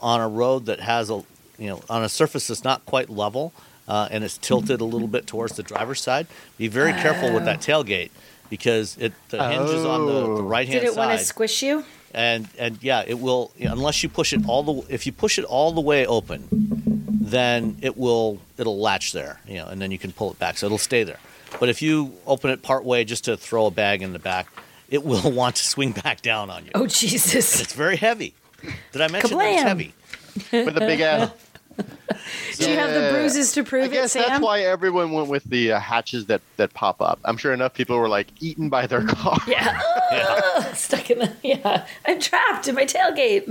on a road that has a, you know, on a surface that's not quite level uh, and it's tilted a little bit towards the driver's side, be very oh. careful with that tailgate, because it the hinge is oh. on the, the right hand side. Did it want to squish you? And and yeah, it will, you know, unless you push it all the if you push it all the way open, then it will it'll latch there, you know, and then you can pull it back, so it'll stay there. But if you open it part way just to throw a bag in the back, it will want to swing back down on you. Oh, Jesus. And it's very heavy. Did I mention Kablam. That it's heavy? With a big L. So, do you have the bruises to prove it, Sam? I guess it, Sam? That's why everyone went with the uh, hatches that, that pop up. I'm sure enough people were, like, eaten by their car. Yeah. yeah. Stuck in the – yeah. I'm trapped in my tailgate.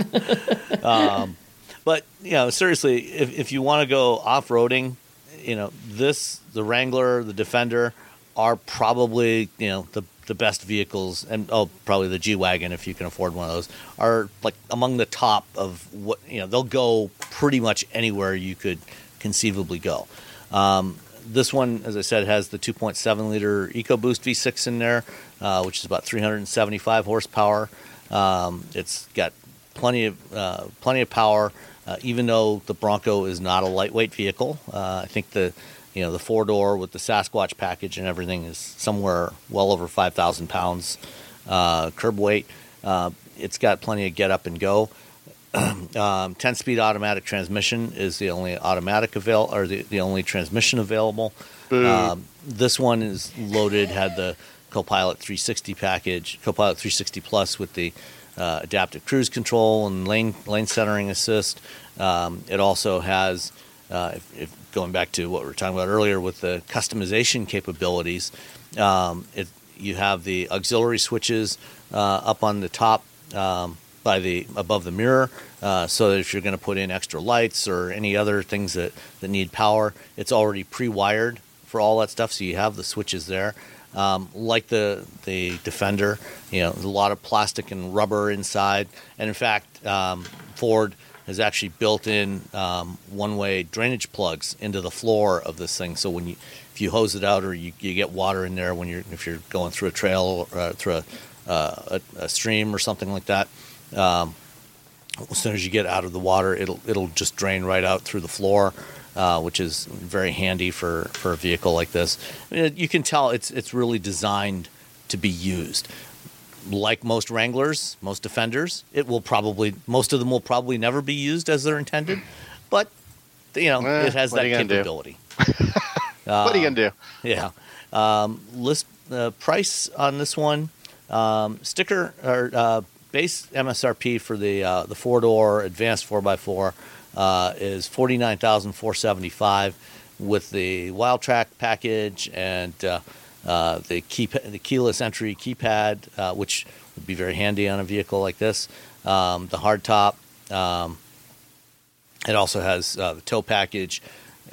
um, But, you know, seriously, if, if you want to go off-roading, you know, this, the Wrangler, the Defender are probably, you know, the the best vehicles, and oh, probably the G-Wagon, if you can afford one of those, are like among the top of what, you know, they'll go pretty much anywhere you could conceivably go. Um, this one, as I said, has the two point seven liter EcoBoost V six in there, uh, which is about three hundred seventy-five horsepower. Um, it's got plenty of, uh, plenty of power, uh, even though the Bronco is not a lightweight vehicle. Uh, I think the, you know, the four-door with the Sasquatch package and everything is somewhere well over five thousand pounds uh, curb weight. Uh, it's got plenty of get-up and go. um, ten-speed automatic transmission is the only automatic avail or the, the only transmission available. Um, this one is loaded, had the Co-Pilot three sixty package, Co-Pilot three sixty Plus with the uh, adaptive cruise control and lane lane centering assist. Um, it also has, uh, if, if going back to what we were talking about earlier with the customization capabilities, um, it, you have the auxiliary switches uh, up on the top um, by the above the mirror, uh, so that if you're going to put in extra lights or any other things that, that need power, it's already pre-wired for all that stuff, so you have the switches there. Um, like the the Defender, you know, there's a lot of plastic and rubber inside, and in fact, um, Ford has actually built in um, one-way drainage plugs into the floor of this thing. So when you, if you hose it out or you, you get water in there when you're, if you're going through a trail or uh, through a, uh, a, a stream or something like that, um, as soon as you get out of the water, it'll it'll just drain right out through the floor, uh, which is very handy for, for a vehicle like this. I mean, you can tell it's it's really designed to be used. Like most Wranglers, most Defenders, it will probably, most of them will probably never be used as they're intended, but, you know, eh, it has that capability. uh, what are you going to do? Yeah. Um, list the uh, price on this one. Um, sticker or uh, base M S R P for the uh, the four-door advanced four by four uh, is forty-nine thousand four hundred seventy-five dollars with the Wildtrak package and uh, Uh, the key, the keyless entry keypad, uh, which would be very handy on a vehicle like this. Um, the hardtop. Um, it also has uh, the tow package,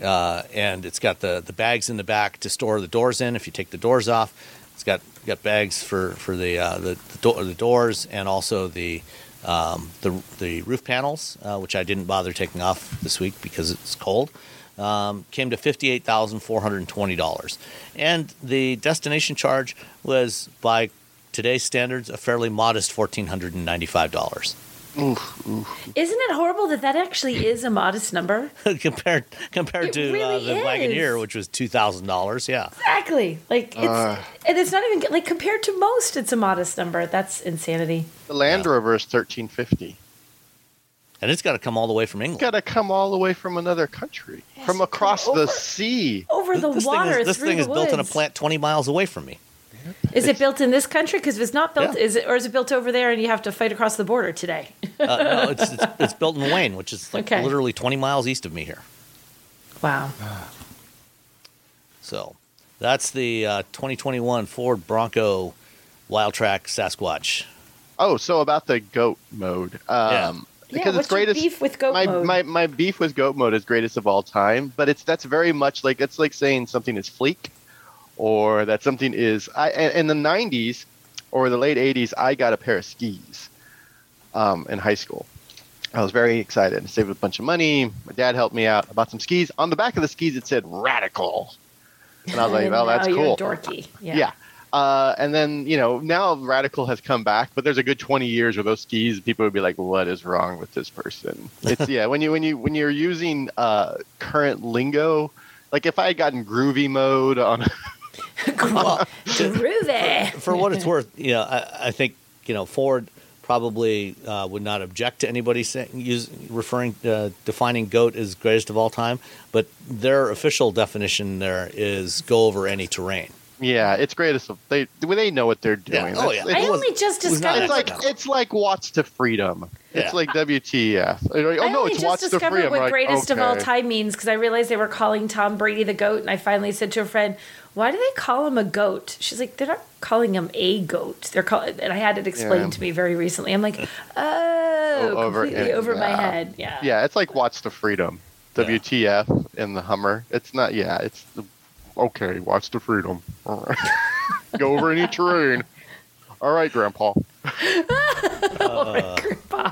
uh, and it's got the, the bags in the back to store the doors in. If you take the doors off, it's got got bags for for the uh, the the, do- the doors and also the um, the the roof panels, uh, which I didn't bother taking off this week because it's cold. Um, came to fifty-eight thousand four hundred twenty dollars. And the destination charge was, by today's standards, a fairly modest one thousand four hundred ninety-five dollars. Oof, oof. Isn't it horrible that that actually is a modest number? compared compared it to really uh, the is. Wagoneer, which was two thousand dollars, yeah. Exactly. Like it's, uh, and it's not even, like, compared to most, it's a modest number. That's insanity. The Land yeah. Rover is thirteen fifty. And it's got to come all the way from England. It's got to come all the way from another country, yes, from across over, the sea. Over the this water, thing is, This thing is woods. built in a plant twenty miles away from me. Yep. Is it's, it built in this country? Because if it's not built, yeah. is it, or is it built over there and you have to fight across the border today? uh, no, it's, it's it's built in Wayne, which is like okay. literally twenty miles east of me here. Wow. So that's the uh, twenty twenty-one Ford Bronco Wildtrak Sasquatch. Oh, so about the goat mode. Um, yeah. Because yeah, it's greatest, beef with goat my, mode? My, my beef with goat mode is greatest of all time, but it's that's very much like it's like saying something is fleek, or that something is. I in the nineties or the late eighties, I got a pair of skis um, in high school. I was very excited. I saved a bunch of money. My dad helped me out. I bought some skis. On the back of the skis, it said "Radical," and I was like, "Well, that's cool." Dorky, yeah. yeah. Uh, and then, you know, now Radical has come back, but there's a good twenty years where those skis, people would be like, what is wrong with this person? It's yeah. When you, when you, when you're using, uh, current lingo, like if I had gotten groovy mode on, well, groovy. For, for what it's worth, you know, I, I think, you know, Ford probably, uh, would not object to anybody saying, use, referring, uh, defining goat as greatest of all time, but their official definition there is go over any terrain. Yeah, it's great. As they they know what they're doing. Yeah. Oh yeah. It's, I only just discovered. It's like it's like Watch to Freedom. Yeah. It's like W T F. Oh, I no, only it's just Watch discovered to Freedom. What like, greatest okay. of all time means because I realized they were calling Tom Brady the GOAT, and I finally said to a friend, "Why do they call him a goat?" She's like, "They're not calling him a goat. They're call-" and I had it explained yeah. to me very recently. I'm like, oh, over, completely it, over yeah. my head. Yeah, yeah. It's like Watch to Freedom. W T F yeah. in the Hummer. It's not. Yeah, it's. The, okay, Watch to Freedom. All right. Go over any terrain. All right, Grandpa. All right, Grandpa.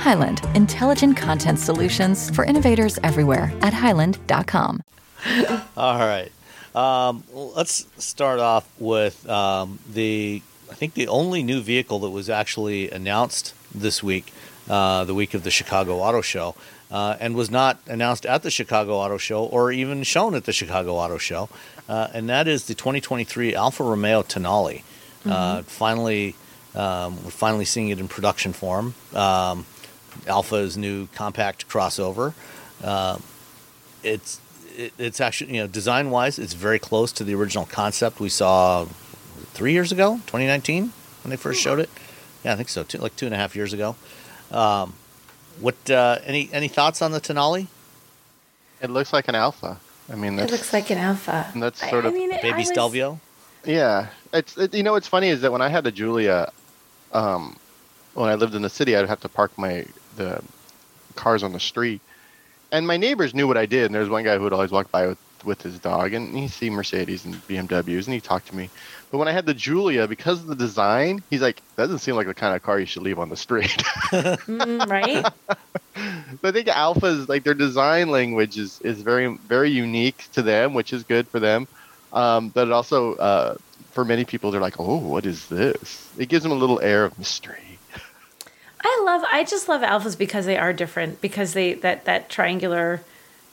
Highland, intelligent content solutions for innovators everywhere at highland dot com. All right. Um, let's start off with um, the, I think the only new vehicle that was actually announced this week, uh, the week of the Chicago Auto Show, uh, and was not announced at the Chicago Auto Show or even shown at the Chicago Auto Show. Uh, and that is the twenty twenty-three Alfa Romeo Tonale. Mm-hmm. Uh, finally, um, we're finally seeing it in production form. Um, Alfa's new compact crossover. Uh, it's it, it's actually, you know, design wise, it's very close to the original concept we saw three years ago, twenty nineteen, when they first showed it. Yeah, I think so, two, like two and a half years ago. Um, what uh, any any thoughts on the Tonale? It looks like an Alfa. I mean, that's, it looks like an Alfa. And that's sort I, of I mean, it, baby was... Stelvio. Yeah, it's it, you know what's funny is that when I had the Giulia, um, when I lived in the city, I'd have to park my the cars on the street, and my neighbors knew what I did. And there was one guy who would always walk by with, with his dog, and he'd see Mercedes and B M Ws, and he talked to me. But when I had the Giulia, because of the design, he's like, that doesn't seem like the kind of car you should leave on the street. mm, right? So I think Alfa's, like, their design language is, is very, very unique to them, which is good for them. Um, but it also, uh, for many people, they're like, oh, what is this? It gives them a little air of mystery. I love, I just love Alfas because they are different, because they, that, that triangular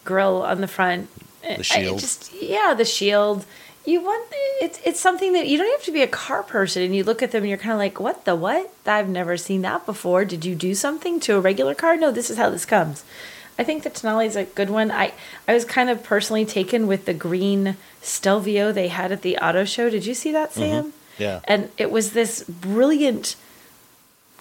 grill on the front. The shield. I just, yeah, the shield. You want, it's, it's something that you don't have to be a car person, and you look at them and you're kind of like, what the what? I've never seen that before. Did you do something to a regular car? No, this is how this comes. I think the Tonale is a good one. I, I was kind of personally taken with the green Stelvio they had at the auto show. Did you see that, Sam? Mm-hmm. Yeah. And it was this brilliant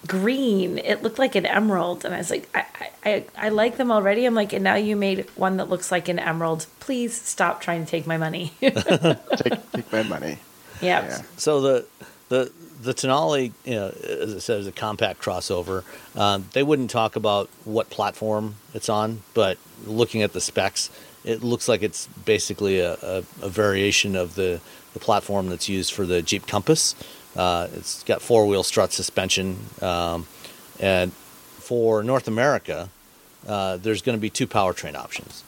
green. It looked like an emerald, and I was like, I, I I like them already. I'm like, and now you made one that looks like an emerald. Please stop trying to take my money. take, take my money. Yeah. yeah. So the the the Tonale, you know, as it says, a compact crossover. Um, they wouldn't talk about what platform it's on, but looking at the specs, it looks like it's basically a, a, a variation of the the platform that's used for the Jeep Compass. Uh, it's got four-wheel strut suspension, um, and for North America, uh, there's going to be two powertrain options.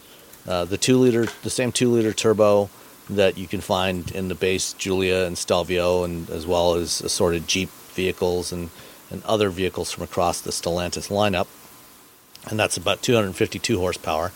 Uh, the two-liter, the same two-liter turbo that you can find in the base Giulia and Stelvio, and as well as assorted Jeep vehicles and, and other vehicles from across the Stellantis lineup, and that's about two hundred fifty-two horsepower.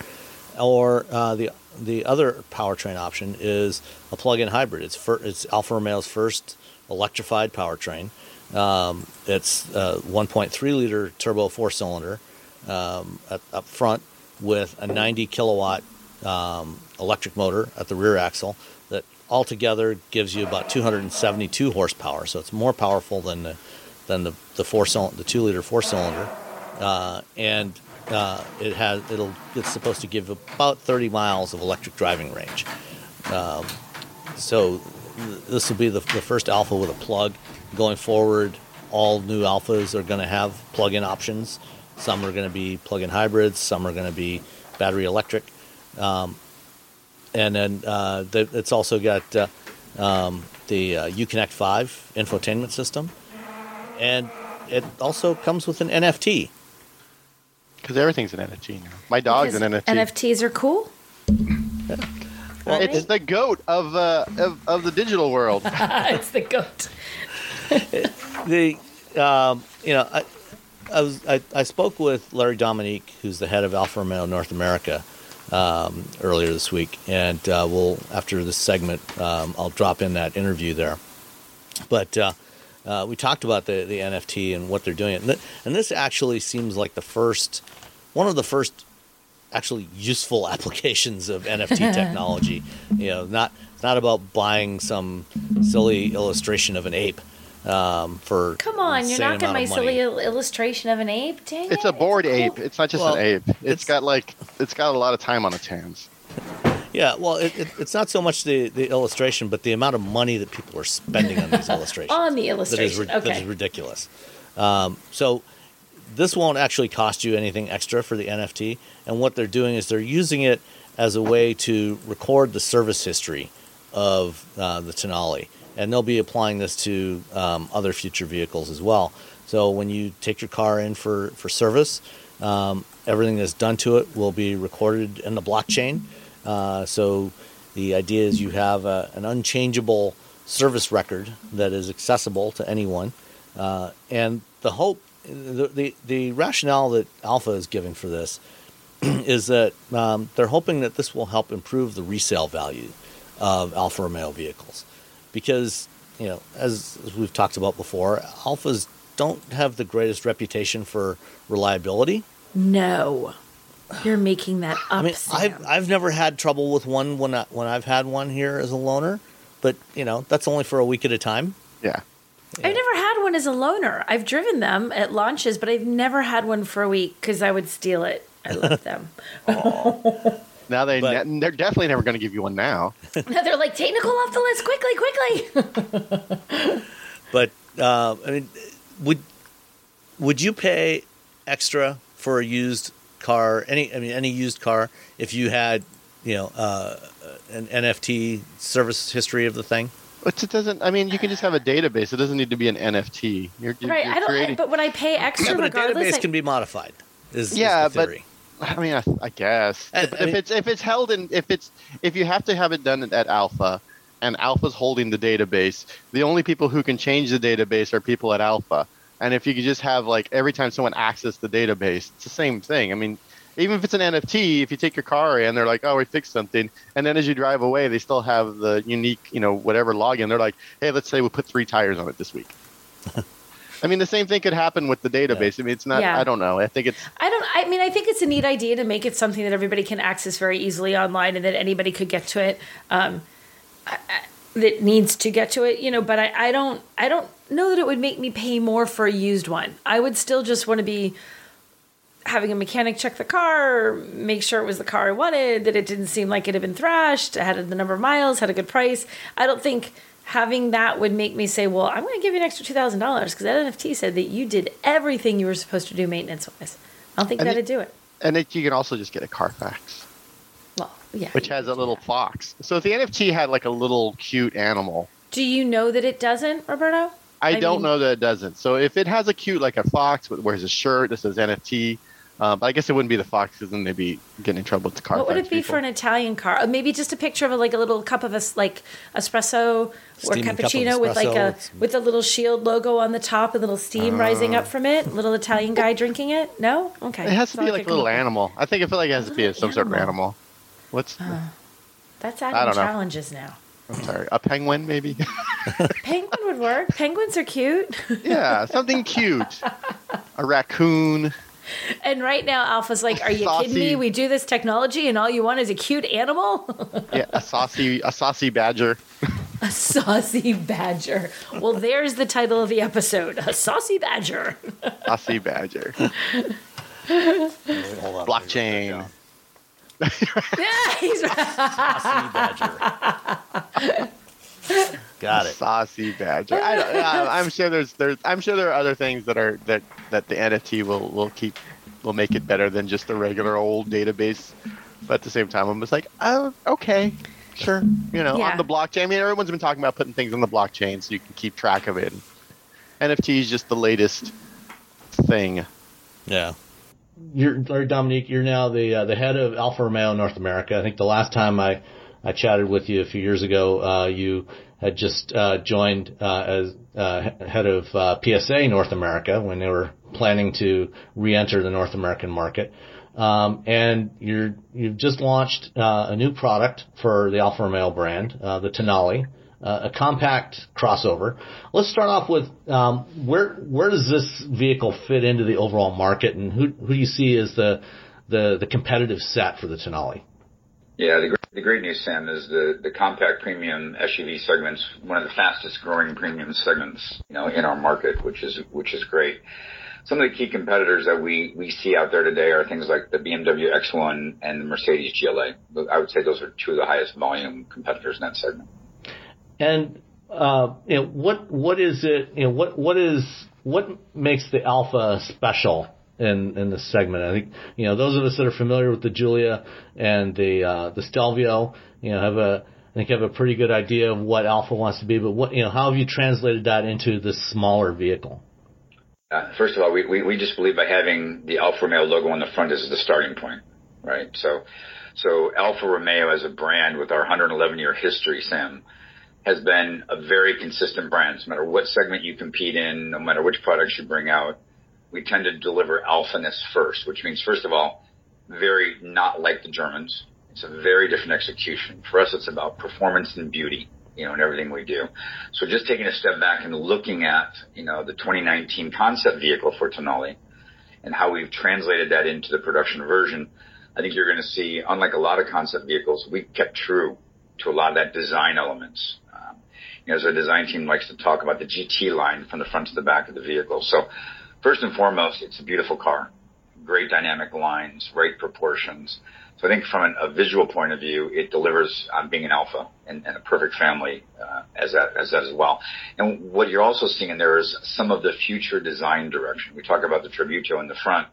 Or uh, the the other powertrain option is a plug-in hybrid. It's fir- it's Alfa Romeo's first electrified powertrain. Um, it's a one point three liter turbo four-cylinder um, up, up front with a ninety kilowatt um, electric motor at the rear axle that altogether gives you about two hundred seventy-two horsepower. So it's more powerful than the than the the four cylinder, the two-liter four-cylinder, uh, and uh, it has it'll it's supposed to give about thirty miles of electric driving range. Um, so. This will be the, the first Alfa with a plug. Going forward, all new Alphas are going to have plug-in options. Some are going to be plug-in hybrids. Some are going to be battery electric. Um, and then uh, the, it's also got uh, um, the uh, Uconnect five infotainment system. And it also comes with an N F T. Because everything's an N F T now. My dog's because an N F T. N F Ts are cool. Yeah. Well, it's right? the goat of, uh, of of the digital world. It's the goat. the um, you know I I, was, I I spoke with Larry Dominique, who's the head of Alfa Romeo North America, um, earlier this week, and uh, we'll after this segment um, I'll drop in that interview there. But uh, uh, we talked about the, the N F T and what they're doing, and, th- and this actually seems like the first one of the first. actually useful applications of N F T technology. You know, not it's not about buying some silly illustration of an ape um, for come on, you're not going to buy silly illustration of an ape. Dang it's it. a bored it's ape. Cool. It's not just well, an ape. It's, it's got like it's got a lot of time on its hands. Yeah, well, it, it, it's not so much the, the illustration, but the amount of money that people are spending on these illustrations on the illustration that is, okay. that is ridiculous. Um, so. This won't actually cost you anything extra for the N F T. And what they're doing is they're using it as a way to record the service history of uh, the Tonale. And they'll be applying this to um, other future vehicles as well. So when you take your car in for, for service, um, everything that's done to it will be recorded in the blockchain. Uh, so the idea is you have a, an unchangeable service record that is accessible to anyone. Uh, and the hope The, the the rationale that Alpha is giving for this is that um, they're hoping that this will help improve the resale value of Alfa Romeo vehicles, because you know as, as we've talked about before, Alphas don't have the greatest reputation for reliability. No, you're making that up. I mean, Sam. I've I've never had trouble with one when I, when I've had one here as a loaner, but you know that's only for a week at a time. Yeah. Yeah. I've never had one as a loaner. I've driven them at launches, but I've never had one for a week because I would steal it. I love them. now they but, ne- they're definitely never going to give you one now. Now they're like, take Nicole off the list quickly, quickly. But uh, I mean, would would you pay extra for a used car? Any I mean, any used car if you had you know uh, an N F T service history of the thing? It doesn't. I mean, you can just have a database. It doesn't need to be an N F T. You're, you're, right. You're I don't. Creating... I, but when I pay extra, yeah, but regardless, a database I... can be modified. Is, yeah, is the theory. But I mean, I, I guess I, I if mean, it's if it's held in if it's if you have to have it done at Alpha, and Alpha's holding the database, the only people who can change the database are people at Alpha. And if you could just have like every time someone accesses the database, it's the same thing. I mean. Even if it's an N F T, if you take your car in, they're like, oh, we fixed something. And then as you drive away, they still have the unique, you know, whatever login. They're like, hey, let's say we put three tires on it this week. I mean, the same thing could happen with the database. Yeah. I mean, it's not, yeah. I don't know. I think it's. I don't, I mean, I think it's a neat idea to make it something that everybody can access very easily online and that anybody could get to it um, I, I, that needs to get to it, you know, but I, I don't, I don't know that it would make me pay more for a used one. I would still just want to be. Having a mechanic check the car, make sure it was the car I wanted, that it didn't seem like it had been thrashed, had the number of miles, had a good price. I don't think having that would make me say, well, I'm going to give you an extra two thousand dollars because that N F T said that you did everything you were supposed to do maintenance-wise. I don't think and that would do it. And it, you can also just get a Carfax, well, yeah, which has a little that. fox. So if the N F T had like a little cute animal. Do you know that it doesn't, Roberto? I, I don't mean, know that it doesn't. So if it has a cute, like a fox, but wears a shirt that says N F T, Uh, but I guess it wouldn't be the fox, because then they'd be getting in trouble with the car. What would it be people. for an Italian car? Or maybe just a picture of a, like a little cup of a, like espresso steaming or cappuccino espresso with like a with a little shield logo on the top, a little steam uh, rising up from it. Little Italian guy drinking it. No, okay. It has to be like a little animal. I think I feel like it has to be some sort of animal. What's uh, that's adding challenges now. I'm sorry. A penguin, maybe? Penguin would work. Penguins are cute. Yeah, something cute. A raccoon. And right now, Alpha's like, "Are you saucy. kidding me? We do this technology, and all you want is a cute animal." Yeah, a saucy, a saucy badger. A saucy badger. Well, there's the title of the episode: a saucy badger. Saucy badger. Blockchain. Yeah, he's right. Saucy badger. Got it. Saucy badger. I don't, I'm sure there's, there's I'm sure there are other things that are that, that the N F T will, will keep will make it better than just the regular old database. But at the same time, I'm just like, oh, okay, sure. You know, yeah. on the blockchain. I mean, everyone's been talking about putting things on the blockchain so you can keep track of it. N F T is just the latest thing. Yeah. You're Dominique. You're now the uh, the head of Alfa Romeo North America. I think the last time I, I chatted with you a few years ago, uh, you had just uh, joined uh, as uh, head of uh, P S A North America when they were planning to re-enter the North American market. Um, and you're you've just launched uh, a new product for the Alfa Romeo brand, uh, the Tonale, uh, a compact crossover. Let's start off with um, where where does this vehicle fit into the overall market, and who who do you see as the the, the competitive set for the Tonale? Yeah, the great, the great news, Sam, is the the compact premium S U V segment's one of the fastest growing premium segments, you know, in our market, which is which is great. Some of the key competitors that we, we see out there today are things like the B M W X one and the Mercedes G L A. I would say those are two of the highest volume competitors in that segment. And uh, you know, what what is it? You know, what what is what makes the Alfa special in in this segment? I think you know those of us that are familiar with the Giulia and the uh, the Stelvio, you know, have a I think have a pretty good idea of what Alfa wants to be. But what you know, how have you translated that into this smaller vehicle? Uh, first of all, we, we, we just believe by having the Alfa Romeo logo on the front is the starting point, right? So so Alfa Romeo as a brand with our one hundred eleven-year history, Sam, has been a very consistent brand. No matter what segment you compete in, no matter which products you bring out, we tend to deliver alphaness first, which means, first of all, very not like the Germans. It's a very different execution. For us, it's about performance and beauty, you know, in everything we do. So just taking a step back and looking at, you know, the twenty nineteen concept vehicle for Tonale and how we've translated that into the production version, I think you're going to see, unlike a lot of concept vehicles, we kept true to a lot of that design elements. Um, you know, as our design team likes to talk about the G T line from the front to the back of the vehicle. So first and foremost, it's a beautiful car, great dynamic lines, great proportions. So I think from an, a visual point of view, it delivers on being an Alfa and, and a perfect family uh, as that as that as well. And what you're also seeing in there is some of the future design direction. We talk about the Tributo in the front,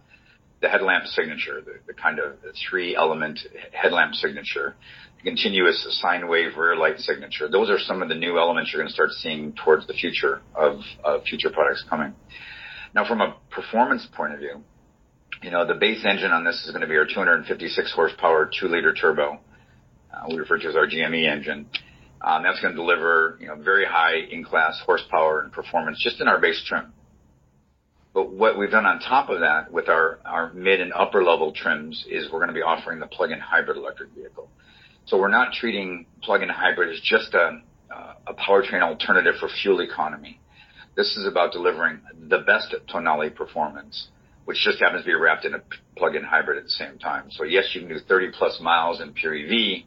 the headlamp signature, the, the kind of three-element headlamp signature, the continuous sine wave rear light signature. Those are some of the new elements you're going to start seeing towards the future of, of future products coming. Now, from a performance point of view, you know, the base engine on this is going to be our two hundred fifty-six horsepower two liter turbo, uh, we refer to as our G M E engine. Um, that's going to deliver, you know, very high in-class horsepower and performance just in our base trim. But what we've done on top of that with our, our mid and upper level trims is we're going to be offering the plug-in hybrid electric vehicle. So we're not treating plug-in hybrid as just a, a powertrain alternative for fuel economy. This is about delivering the best Tonale performance, which just happens to be wrapped in a plug-in hybrid at the same time. So, yes, you can do thirty-plus miles in pure E V,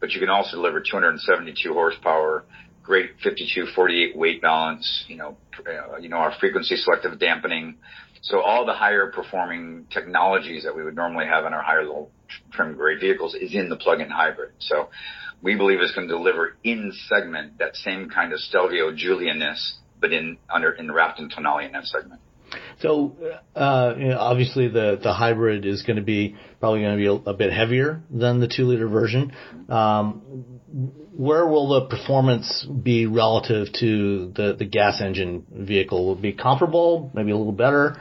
but you can also deliver two hundred seventy-two horsepower, great fifty-two forty-eight weight balance, you know, uh, you know, our frequency selective dampening. So all the higher-performing technologies that we would normally have in our higher-level trim grade vehicles is in the plug-in hybrid. So we believe it's going to deliver in segment that same kind of Stelvio Giulia-ness, but in, under, in wrapped in Tonale in that segment. So, uh, you know, obviously the, the hybrid is going to be probably going to be a, a bit heavier than the two liter version. Um, where will the performance be relative to the, the gas engine vehicle? Will it be comparable, maybe a little better?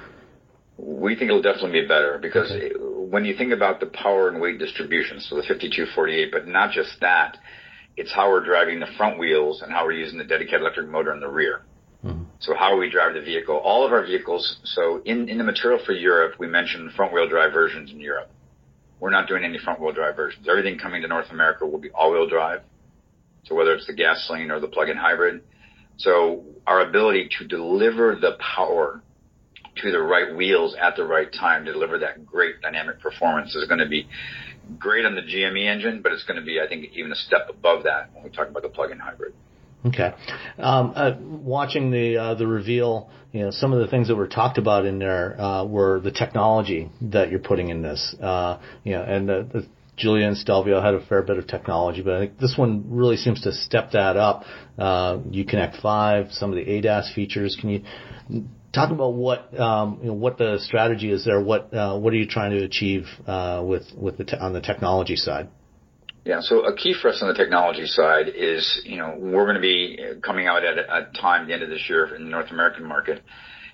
We think it'll definitely be better because okay. When you think about the power and weight distribution, so the fifty-two forty-eight, but not just that, it's how we're driving the front wheels and how we're using the dedicated electric motor in the rear. So how we drive the vehicle, all of our vehicles. So in, in the material for Europe, we mentioned front wheel drive versions in Europe. We're not doing any front wheel drive versions. Everything coming to North America will be all wheel drive. So whether it's the gasoline or the plug-in hybrid. So our ability to deliver the power to the right wheels at the right time to deliver that great dynamic performance is going to be great on the G M E engine, but it's going to be, I think, even a step above that when we talk about the plug-in hybrid. Okay. Um, uh, watching the uh, the reveal, you know, some of the things that were talked about in there uh, were the technology that you're putting in this, uh, you know, and the, the Giulia and Stelvio had a fair bit of technology, but I think this one really seems to step that up. Uh, Uconnect five, some of the A D A S features. Can you talk about what um, you know, what the strategy is there? What uh, what are you trying to achieve uh, with with the te- on the technology side? Yeah, so a key for us on the technology side is, you know, we're going to be coming out at a time at the end of this year in the North American market,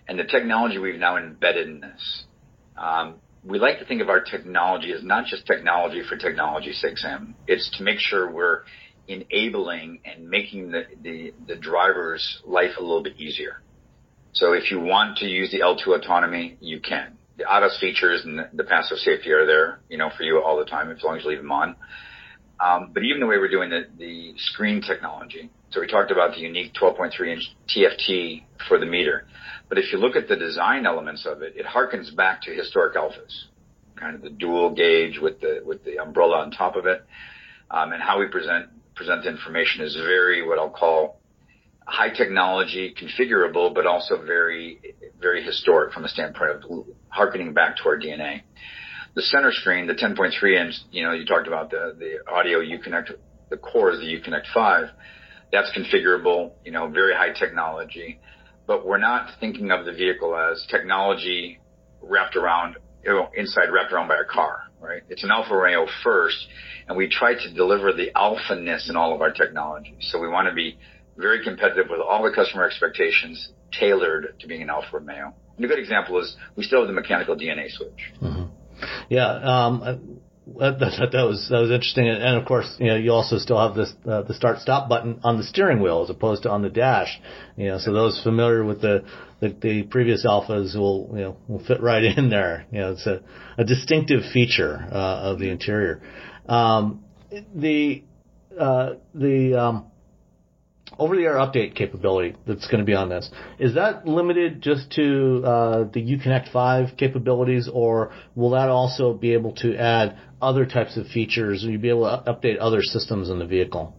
and the technology we've now embedded in this. Um, we like to think of our technology as not just technology for technology's sake, Sam. It's to make sure we're enabling and making the, the, the driver's life a little bit easier. So if you want to use the L two autonomy, you can. The A D A S features and the, the passive safety are there, you know, for you all the time, as long as you leave them on. Um, but even the way we're doing the, the screen technology. So we talked about the unique twelve point three inch T F T for the meter. But if you look at the design elements of it, it harkens back to historic Alphas, kind of the dual gauge with the with the umbrella on top of it. Um, and how we present present the information is very what I'll call high technology, configurable, but also very, very historic from the standpoint of harkening back to our D N A. The center screen, the ten point three inch, you know, you talked about the, the audio Uconnect, the core is the Uconnect five. That's configurable, you know, very high technology. But we're not thinking of the vehicle as technology wrapped around, you know, inside wrapped around by a car, right? It's an Alfa Romeo first, and we try to deliver the alphaness in all of our technology. So we want to be very competitive with all the customer expectations tailored to being an Alfa Romeo. And a good example is we still have the mechanical D N A switch. Mm-hmm. Yeah, um, I, that, that was that was interesting, and, and of course, you know, you also still have this uh, the start stop button on the steering wheel as opposed to on the dash. You know, so those familiar with the the, the previous Alphas will you know will fit right in there. You know, it's a, a distinctive feature uh, of the interior. Um, the uh, the um, over-the-air update capability that's going to be on this, is that limited just to uh, the Uconnect five capabilities, or will that also be able to add other types of features? Will you be able to update other systems in the vehicle?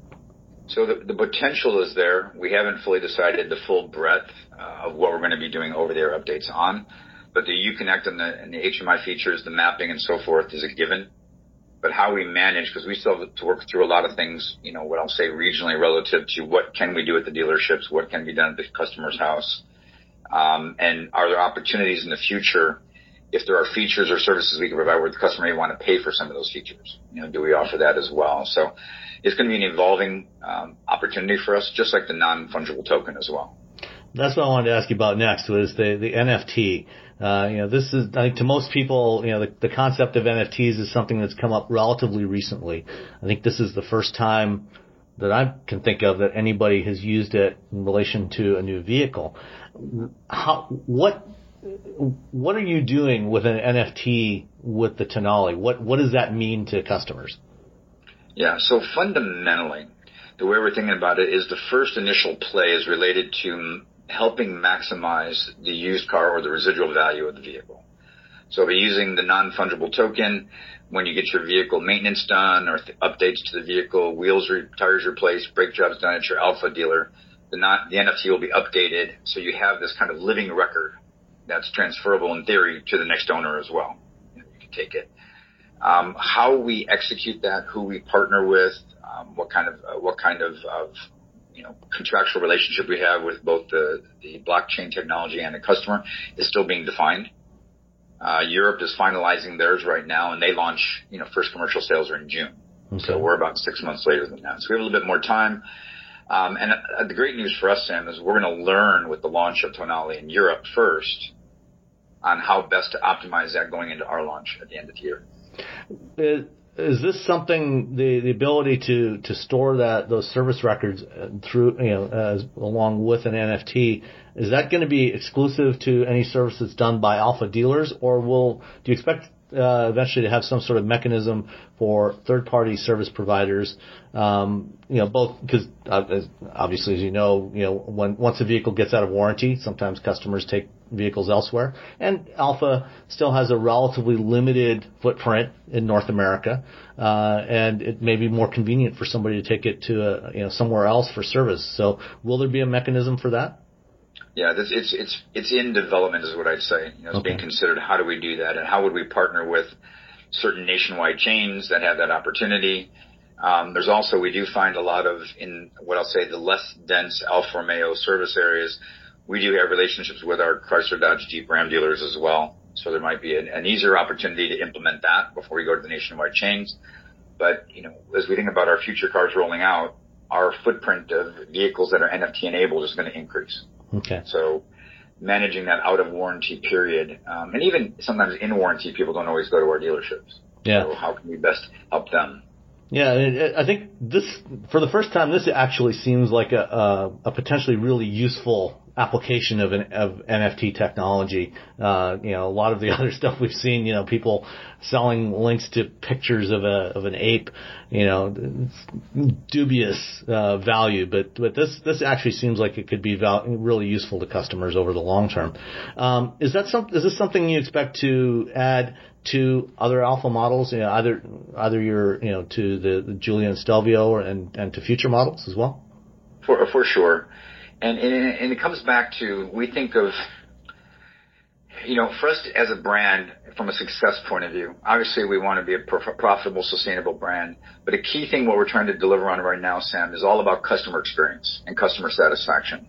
So the, the potential is there. We haven't fully decided the full breadth uh, of what we're going to be doing over-the-air updates on, but the Uconnect and the, and the H M I features, the mapping and so forth is a given. But how we manage, because we still have to work through a lot of things, you know, what I'll say regionally relative to what can we do at the dealerships, what can be done at the customer's house, um, and are there opportunities in the future if there are features or services we can provide where the customer may want to pay for some of those features? You know, do we offer that as well? So it's going to be an evolving um, opportunity for us, just like the non-fungible token as well. That's what I wanted to ask you about next was the, the N F T. Uh, you know, this is, I think to most people, you know, the, the concept of N F Ts is something that's come up relatively recently. I think this is the first time that I can think of that anybody has used it in relation to a new vehicle. How, what, what are you doing with an N F T with the Tonale? What, what does that mean to customers? Yeah. So fundamentally, the way we're thinking about it is the first initial play is related to helping maximize the used car or the residual value of the vehicle. So by using the non-fungible token, when you get your vehicle maintenance done or th- updates to the vehicle, wheels, re- tires replaced, brake jobs done at your Alpha dealer, the, non- the N F T will be updated. So you have this kind of living record that's transferable in theory to the next owner as well. You know, you can take it. Um, how we execute that, who we partner with, um, what kind of, uh, what kind of, of you know, contractual relationship we have with both the, the blockchain technology and the customer is still being defined. Uh, Europe is finalizing theirs right now, and they launch, you know, first commercial sales are in June. Okay. So we're about six months later than that. So we have a little bit more time. Um, and uh, the great news for us, Sam, is we're going to learn with the launch of Tonale in Europe first on how best to optimize that going into our launch at the end of the year. Is, is this something, the, the ability to, to store that those service records through, you know, as, along with an N F T, is that going to be exclusive to any service that's done by Alpha dealers, or will do you expect uh, eventually to have some sort of mechanism for third-party service providers? Um, you know, both because obviously, as you know, you know, when once a vehicle gets out of warranty, sometimes customers take vehicles elsewhere, and Alpha still has a relatively limited footprint in North America, uh, and it may be more convenient for somebody to take it to a, you know, somewhere else for service. So, will there be a mechanism for that? Yeah, this, it's it's it's in development, is what I'd say. You know, it's okay. Being considered. How do we do that, and how would we partner with certain nationwide chains that have that opportunity. Um, there's also, we do find a lot of, in what I'll say, the less dense Alfa Romeo service areas, we do have relationships with our Chrysler, Dodge, Jeep, Ram dealers as well. So there might be an, an easier opportunity to implement that before we go to the nationwide chains. But, you know, as we think about our future cars rolling out, our footprint of vehicles that are N F T enabled is going to increase. Okay. So managing that out of warranty period, um, and even sometimes in warranty, people don't always go to our dealerships. Yeah. So how can we best help them? Yeah, I think this, for the first time, this actually seems like a, a, a potentially really useful application of an, of N F T technology. Uh, you know, a lot of the other stuff we've seen, you know, people selling links to pictures of a, of an ape, you know, dubious, uh, value. But, but this, this actually seems like it could be val- really useful to customers over the long term. Um, is that some, is this something you expect to add to other Alfa models, you know, either, either your, you know, to the, the Giulia and Stelvio or, and, and to future models as well? For, for sure. And, and, and it comes back to, we think of, you know, for us as a brand, from a success point of view, obviously we want to be a prof- profitable, sustainable brand. But a key thing what we're trying to deliver on right now, Sam, is all about customer experience and customer satisfaction.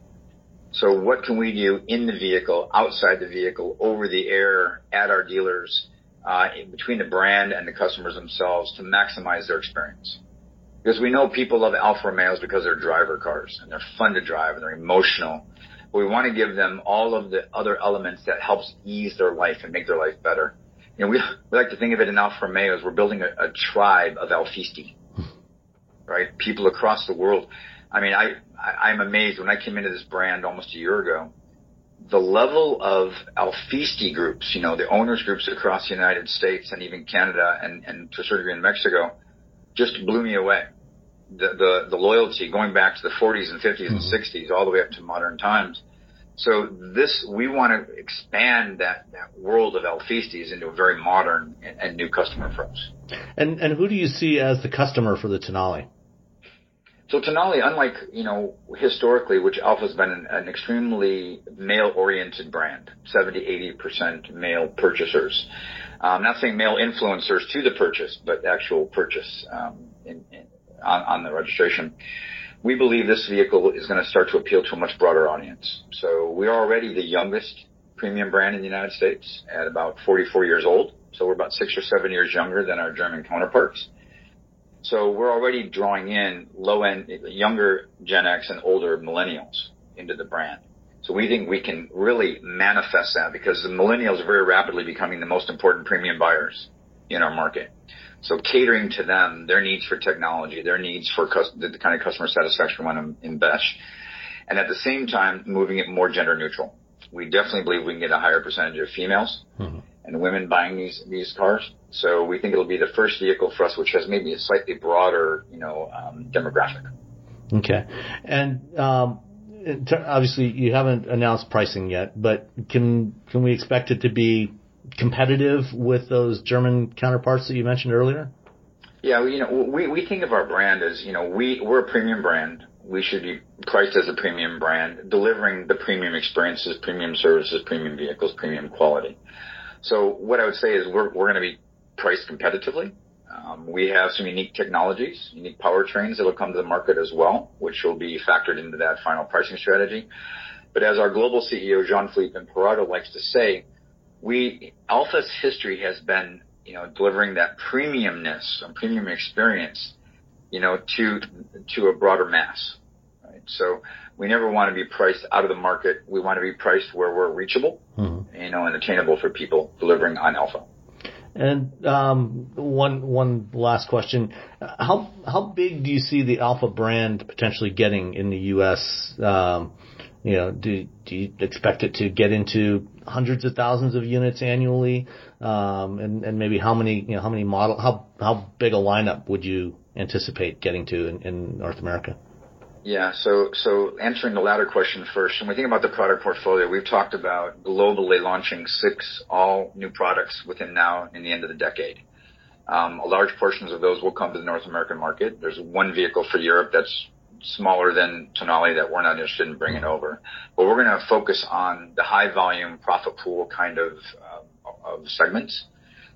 So what can we do in the vehicle, outside the vehicle, over the air, at our dealers, Uh, between the brand and the customers themselves to maximize their experience? Because we know people love Alfa Romeos because they're driver cars and they're fun to drive and they're emotional. But we want to give them all of the other elements that helps ease their life and make their life better. You know, we, we like to think of it in Alfa Romeos, we're building a, a tribe of Alfisti, right? People across the world. I mean, I, I, I'm amazed when I came into this brand almost a year ago, the level of Alfisti groups, you know, the owners groups across the United States and even Canada and, and to a certain degree in Mexico, just blew me away. The, the, the loyalty going back to the forties and fifties mm-hmm. and sixties all the way up to modern times. So this, we want to expand that, that world of Alfistis into a very modern and, and new customer for us. And, and who do you see as the customer for the Tonale? So Tonale, unlike, you know, historically, which Alfa's been an, an extremely male-oriented brand, seventy, eighty percent male purchasers. I'm not saying male influencers to the purchase, but actual purchase um, in, in, on, on the registration. We believe this vehicle is going to start to appeal to a much broader audience. So we are already the youngest premium brand in the United States at about forty-four years old. So we're about six or seven years younger than our German counterparts. So we're already drawing in low-end, younger Gen X and older millennials into the brand. So we think we can really manifest that because the millennials are very rapidly becoming the most important premium buyers in our market. So catering to them, their needs for technology, their needs for cus- the kind of customer satisfaction we want to invest, and at the same time, moving it more gender neutral. We definitely believe we can get a higher percentage of females. Mm-hmm. And women buying these, these cars. So we think it'll be the first vehicle for us, which has maybe a slightly broader, you know, um, demographic. Okay. And, um, obviously you haven't announced pricing yet, but can, can we expect it to be competitive with those German counterparts that you mentioned earlier? Yeah. You know, we, we think of our brand as, you know, we, we're a premium brand. We should be priced as a premium brand, delivering the premium experiences, premium services, premium vehicles, premium quality. So what I would say is we're, we're going to be priced competitively. Um, we have some unique technologies, unique powertrains that will come to the market as well, which will be factored into that final pricing strategy. But as our global C E O, Jean-Philippe Imperato, likes to say, we, Alfa's history has been, you know, delivering that premiumness and premium experience, you know, to, to a broader mass, right? So we never want to be priced out of the market. We want to be priced where we're reachable, mm-hmm. you know, and attainable for people delivering on Alfa. And um, one one last question: how how big do you see the Alfa brand potentially getting in the U S? Um, you know, do do you expect it to get into hundreds of thousands of units annually? Um, and and maybe how many you know how many model how how big a lineup would you anticipate getting to in, in North America? Yeah, so so answering the latter question first, when we think about the product portfolio, we've talked about globally launching six all new products within now and the end of the decade. Um, a large portions of those will come to the North American market. There's one vehicle for Europe that's smaller than Tonale that we're not interested in bringing over. But we're going to focus on the high volume profit pool kind of, uh, of segments.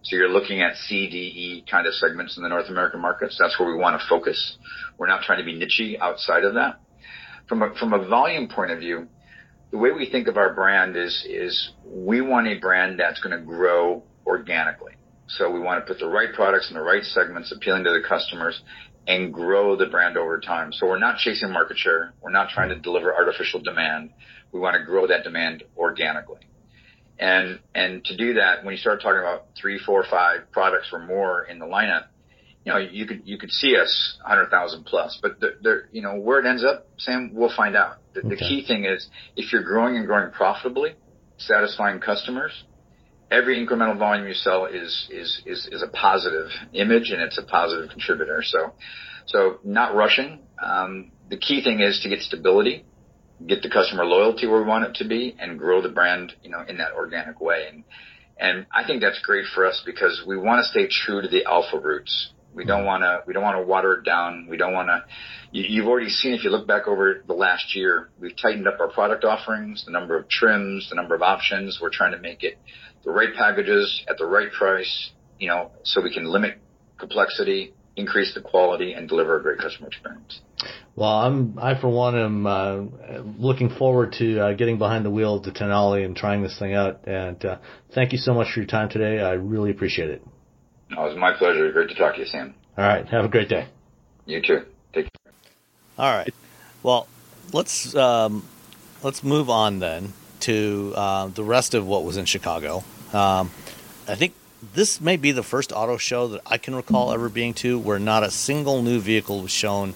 So you're looking at C, D, E kind of segments in the North American markets. That's where we want to focus. We're not trying to be niche-y outside of that. From a, from a volume point of view, the way we think of our brand is, is we want a brand that's going to grow organically. So we want to put the right products in the right segments, appealing to the customers, and grow the brand over time. So we're not chasing market share. We're not trying to deliver artificial demand. We want to grow that demand organically. And and to do that, when you start talking about three, four, five products or more in the lineup, you know, you could you could see us one hundred thousand plus. But there, there, you know, where it ends up, Sam, we'll find out. The, okay. the key thing is if you're growing and growing profitably, satisfying customers, every incremental volume you sell is, is, is, is a positive image and it's a positive contributor. So, so not rushing. Um, the key thing is to get stability, get the customer loyalty where we want it to be, and grow the brand, you know, in that organic way. And, and I think that's great for us because we want to stay true to the alpha roots. We don't want to, we don't want to water it down. We don't want to, you, you've already seen, if you look back over the last year, we've tightened up our product offerings, the number of trims, the number of options. We're trying to make it the right packages at the right price, you know, so we can limit complexity, increase the quality, and deliver a great customer experience. Well, I'm, I for one am uh, looking forward to uh, getting behind the wheel of the Tonale and trying this thing out. And uh, thank you so much for your time today. I really appreciate it. Oh, it was my pleasure. Great to talk to you, Sam. All right. Have a great day. You too. Take care. All right. Well, let's um, let's move on then to uh, the rest of what was in Chicago. Um, I think this may be the first auto show that I can recall ever being to where not a single new vehicle was shown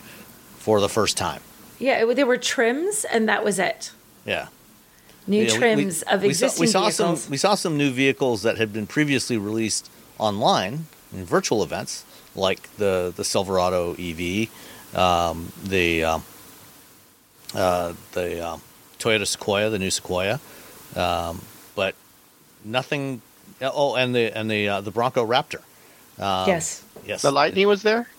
for the first time. Yeah, it, there were trims, and that was it. Yeah. New yeah, trims we, we, of existing we saw, we saw vehicles. Some, we saw some new vehicles that had been previously released online in virtual events, like the, the Silverado E V, um, the uh, uh, the uh, Toyota Sequoia, the new Sequoia, um, but nothing. Oh, and the and the uh, the Bronco Raptor. Um, yes. Yes. The Lightning was there.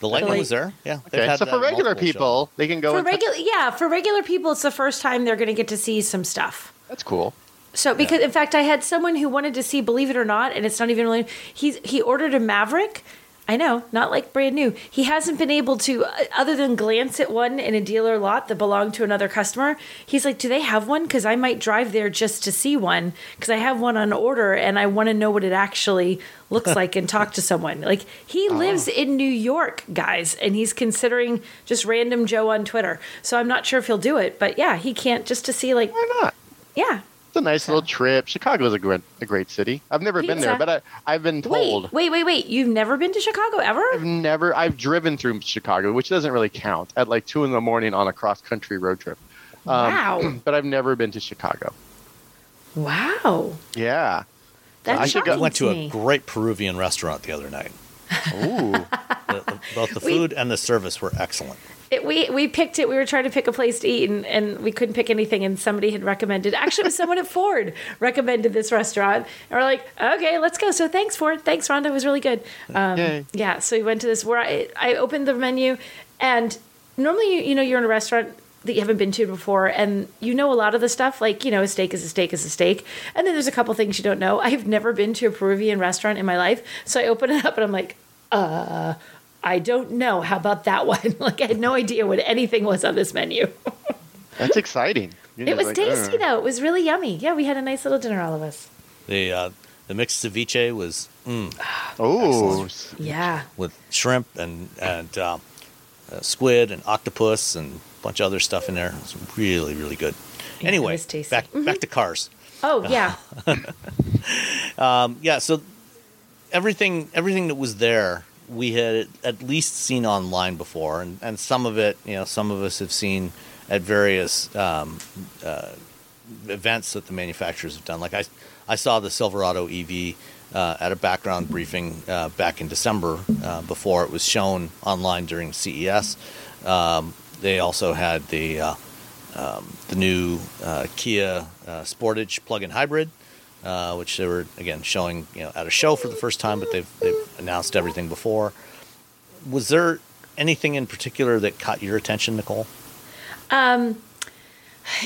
The Lightning was there. Yeah. Okay. Had so for regular people, shows. They can go. For regular, t- yeah, for regular people, it's the first time they're going to get to see some stuff. That's cool. So, because, yeah. in fact, I had someone who wanted to see, believe it or not, and it's not even really, he's, he ordered a Maverick. I know, not like brand new. He hasn't been able to, other than glance at one in a dealer lot that belonged to another customer. He's like, do they have one? Because I might drive there just to see one, because I have one on order, and I want to know what it actually looks like and talk to someone. Like, he oh. lives in New York, guys, and he's considering just random Joe on Twitter. So I'm not sure if he'll do it, but yeah, he can't just to see, like. Why not? Yeah. It's a nice little trip. Chicago is a great, a great city. I've never Pizza. been there, but I, I've been told. Wait, wait, wait, wait. You've never been to Chicago ever? I've never. I've driven through Chicago, which doesn't really count, at like two in the morning on a cross-country road trip. Um, wow. But I've never been to Chicago. Wow. Yeah. That's shocking to me. I went to a great Peruvian restaurant the other night. Ooh. the, the, both the food we, and the service were excellent. It, we we picked it. We were trying to pick a place to eat, and, and we couldn't pick anything. And somebody had recommended. Actually, it was someone at Ford recommended this restaurant. And we're like, okay, let's go. So thanks, Ford. Thanks, Rhonda. It was really good. Um, Yay. Yeah. So we went to this where I, I opened the menu. And normally, you, you know, you're in a restaurant that you haven't been to before, and you know a lot of the stuff, like, you know, a steak is a steak is a steak. And then there's a couple things you don't know. I've never been to a Peruvian restaurant in my life. So I open it up, and I'm like, uh... I don't know. How about that one? Like, I had no idea what anything was on this menu. That's exciting. You're it was like, tasty, though. It was really yummy. Yeah, we had a nice little dinner, all of us. The uh, the mixed ceviche was, mm, oh, yeah. With shrimp and, and uh, uh, squid and octopus and a bunch of other stuff in there. It was really, really good. Yeah, anyway, back, mm-hmm. back to cars. Oh, yeah. um, yeah, so everything everything that was there, we had at least seen online before, and, and some of it, you know, some of us have seen at various um, uh, events that the manufacturers have done. Like I, I saw the Silverado E V uh, at a background briefing uh, back in December uh, before it was shown online during C E S. Um, they also had the uh, um, the new uh, Kia uh, Sportage plug-in hybrid. Uh, which they were, again, showing, you know, at a show for the first time, but they've, they've announced everything before. Was there anything in particular that caught your attention, Nicole? Um,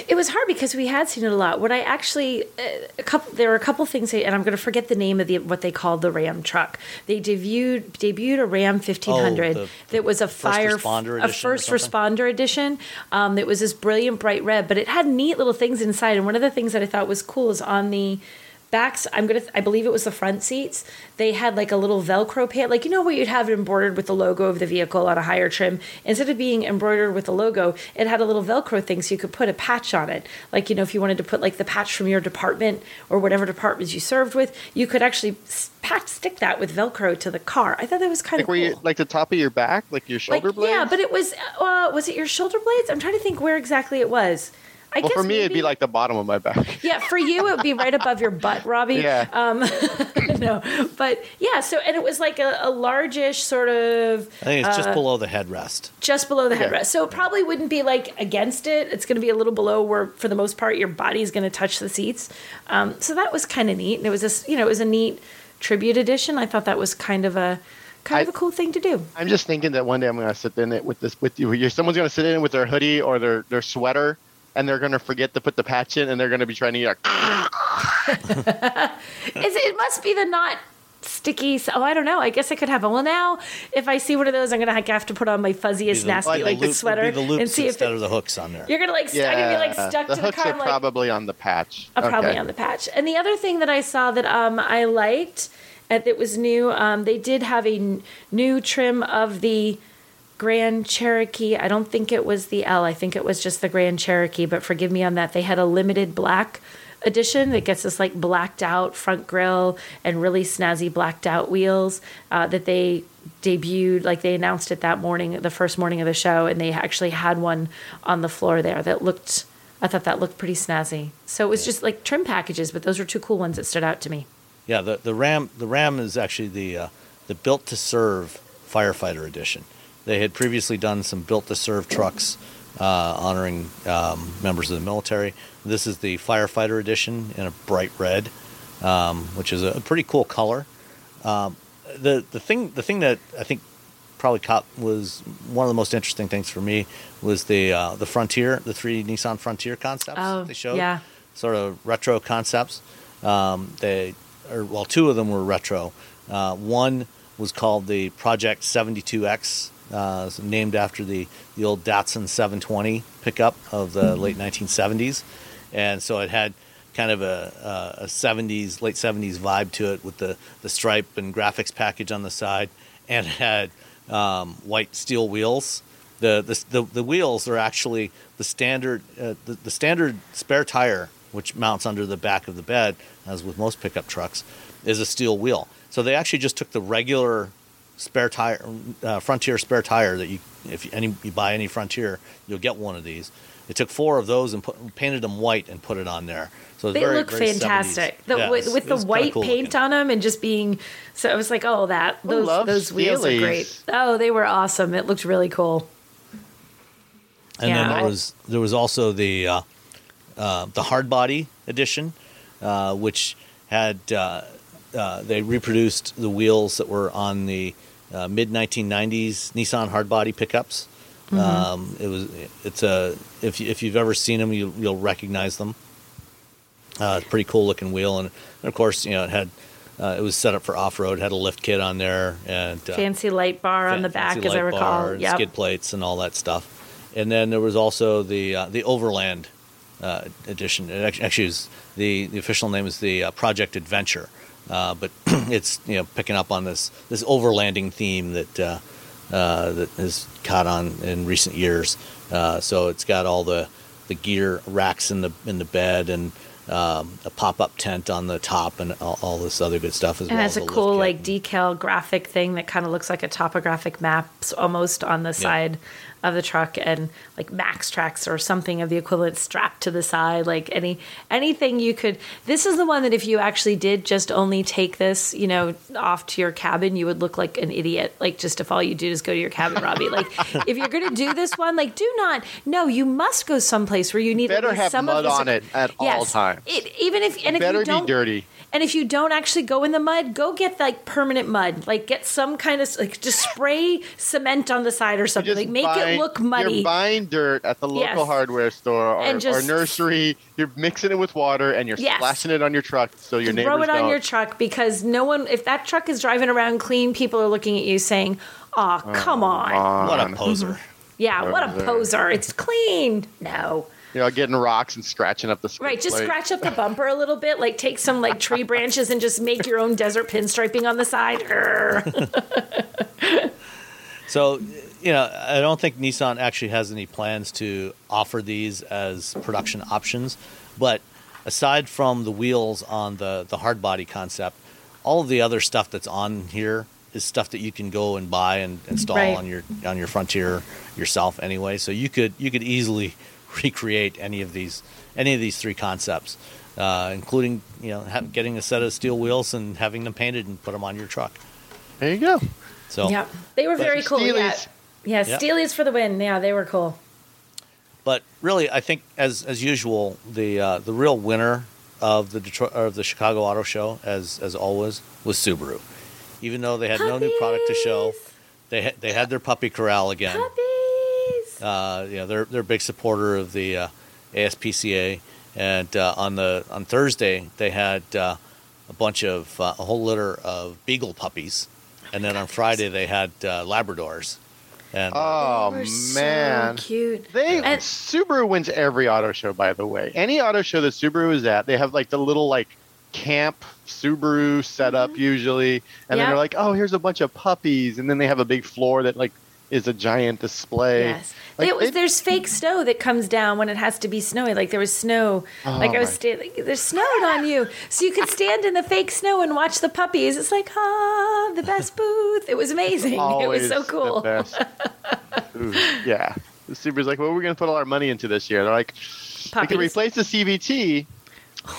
It was hard because we had seen it a lot. What I actually, a couple, there were a couple things, and I'm going to forget the name of the what they called the Ram truck. They debuted debuted a Ram fifteen hundred oh, the, that was a fire, first responder a first responder edition. Um, that was this brilliant bright red, but it had neat little things inside. And one of the things that I thought was cool is on the backs, I'm gonna, I believe it was the front seats, they had like a little Velcro pad, like you know what you'd have embroidered with the logo of the vehicle on a higher trim. Instead of being embroidered with the logo, it had a little Velcro thing, so you could put a patch on it. Like, you know, if you wanted to put like the patch from your department or whatever departments you served with, you could actually patch stick that with Velcro to the car. I thought that was kind like of cool. You, like the top of your back, like your shoulder like, blades. Yeah, but it was uh, was it your shoulder blades? I'm trying to think where exactly it was. I well, for me, maybe, it'd be like the bottom of my back. Yeah, for you, it would be right above your butt, Robbie. Yeah. Um, no, but yeah, so, and it was like a, a largish sort of. I think it's uh, just below the headrest. Just below the headrest. Yeah. So it probably wouldn't be like against it. It's going to be a little below where, for the most part, your body's going to touch the seats. Um, so that was kind of neat. And it was this, you know, it was a neat tribute edition. I thought that was kind of a. Kind I, of a cool thing to do. I'm just thinking that one day I'm going to sit in it with this, with you. Someone's going to sit in it with their hoodie or their, their sweater. And they're going to forget to put the patch in, and they're going to be trying to get a... It must be the not sticky... Oh, I don't know. I guess I could have one. Well, now, if I see one of those, I'm going to have to put on my fuzziest, the, nasty, like, like the loop, sweater. The and see instead if it, of the hooks on there. You're going to, like, yeah, I'm going to be, like, stuck the to the car. The hooks are like, probably on the patch. Are okay. Probably on the patch. And the other thing that I saw that um, I liked that was new, um, they did have a n- new trim of the... Grand Cherokee. I don't think it was the L. I think it was just the Grand Cherokee, but forgive me on that. They had a limited black edition that gets this like blacked out front grille and really snazzy blacked out wheels uh, that they debuted, like they announced it that morning, the first morning of the show, and they actually had one on the floor there that looked, I thought that looked pretty snazzy. So it was just like trim packages, but those were two cool ones that stood out to me. Yeah, the, the Ram the Ram is actually the uh, the built to serve firefighter edition. They had previously done some built-to-serve trucks uh, honoring um, members of the military. This is the firefighter edition in a bright red, um, which is a pretty cool color. Um, the the thing the thing that I think probably caught was one of the most interesting things for me was the uh, the Frontier, the three Nissan Frontier concepts oh, they showed, yeah. Sort of retro concepts. Um, they or well, two of them were retro. Uh, one was called the Project seventy-two X. Uh, named after the, the old Datsun seven twenty pickup of the late nineteen seventies. And so it had kind of a, a seventies, late seventies vibe to it with the, the stripe and graphics package on the side, and it had um, white steel wheels. The, the the the wheels are actually the standard uh, the, the standard spare tire, which mounts under the back of the bed, as with most pickup trucks, is a steel wheel. So they actually just took the regular spare tire, uh, Frontier spare tire that you, if you, any, you buy any Frontier, you'll get one of these. They took four of those and put, painted them white and put it on there. So they very, look very fantastic. The, yeah, with with the white cool paint looking on them and just being, so I was like, oh, that those those wheels steelies. Are great. Oh, they were awesome. It looked really cool. And yeah, then there I, was there was also the uh, uh, the Hard Body edition, uh, which had uh, uh, they reproduced the wheels that were on the Uh, mid nineteen nineties Nissan hard body pickups. Mm-hmm. Um, it was it's a if you, if you've ever seen them, you, you'll recognize them. Uh, it's a pretty cool looking wheel, and, and of course, you know, it had uh, it was set up for off road. Had a lift kit on there and uh, fancy light bar fan, on the back, as I recall. Yeah, skid plates and all that stuff. And then there was also the uh, the Overland uh, edition. It actually, actually was the the official name is the uh, Project Adventure. Uh, but it's, you know, picking up on this this overlanding theme that uh, uh, that has caught on in recent years. Uh, so it's got all the, the gear racks in the in the bed and um, a pop up tent on the top and all, all this other good stuff as well. And has a cool like decal graphic thing that kind of looks like a topographic map almost on the side of the truck, and like Maxtrax or something of the equivalent strapped to the side, like any anything you could. This is the one that if you actually did just only take this, you know, off to your cabin, you would look like an idiot. Like, just if all you do is go to your cabin, Robbie. Like, if you're going to do this one, like, do not. No, you must go someplace where you need. You better have some mud on it at all times. Yes, even if and if you don't. Better be dirty. And if you don't actually go in the mud, go get like permanent mud. Like get some kind of like just spray cement on the side or something. Like make buying, it look muddy. You're buying dirt at the local yes. hardware store or, just, or nursery. You're mixing it with water and you're yes. splashing it on your truck so your neighbors don't. Throw it on don't. your truck because no one. If that truck is driving around clean, people are looking at you saying, "Oh, come oh, on. on, what a poser." Mm-hmm. Yeah, poser. what a poser. It's clean. No. You know, getting rocks and scratching up the skin. Right, just plate. Scratch up the bumper a little bit. Like take some like tree branches and just make your own desert pinstriping on the side. So, you know, I don't think Nissan actually has any plans to offer these as production options. But aside from the wheels on the, the hard body concept, all of the other stuff that's on here is stuff that you can go and buy and install right. on your on your Frontier yourself anyway. So you could you could easily recreate any of these, any of these three concepts, uh, including you know have, getting a set of steel wheels and having them painted and put them on your truck. There you go. So yeah, they were very cool. Steelies. Yeah, yeah, Steelies for the win. Yeah, they were cool. But really, I think as as usual, the uh, the real winner of the Detroit of the Chicago Auto Show, as as always, was Subaru. Even though they had Puppies. no new product to show, they ha- they had their puppy corral again. Puppies. Uh, you know, they're they're a big supporter of the uh, A S P C A, and uh, on the on Thursday they had uh, a bunch of uh, a whole litter of beagle puppies, and then on Friday they had uh, Labradors. And, oh they were man, so cute! They and, Subaru wins every auto show. By the way, any auto show that Subaru is at, they have like the little like camp Subaru setup mm-hmm. usually, and yeah. then they're like, oh, here's a bunch of puppies, and then they have a big floor that like. Is a giant display. Yes. Like, it was, it, there's fake snow that comes down when it has to be snowy. Like there was snow. Oh like I was sta- like, there's snowed on you. So you could stand in the fake snow and watch the puppies. It's like, ah, the best booth. It was amazing. Always it was so cool. The best. Ooh, yeah. The Subaru's like, well, we're going to put all our money into this year. They're like, puppies. We can replace the C V T.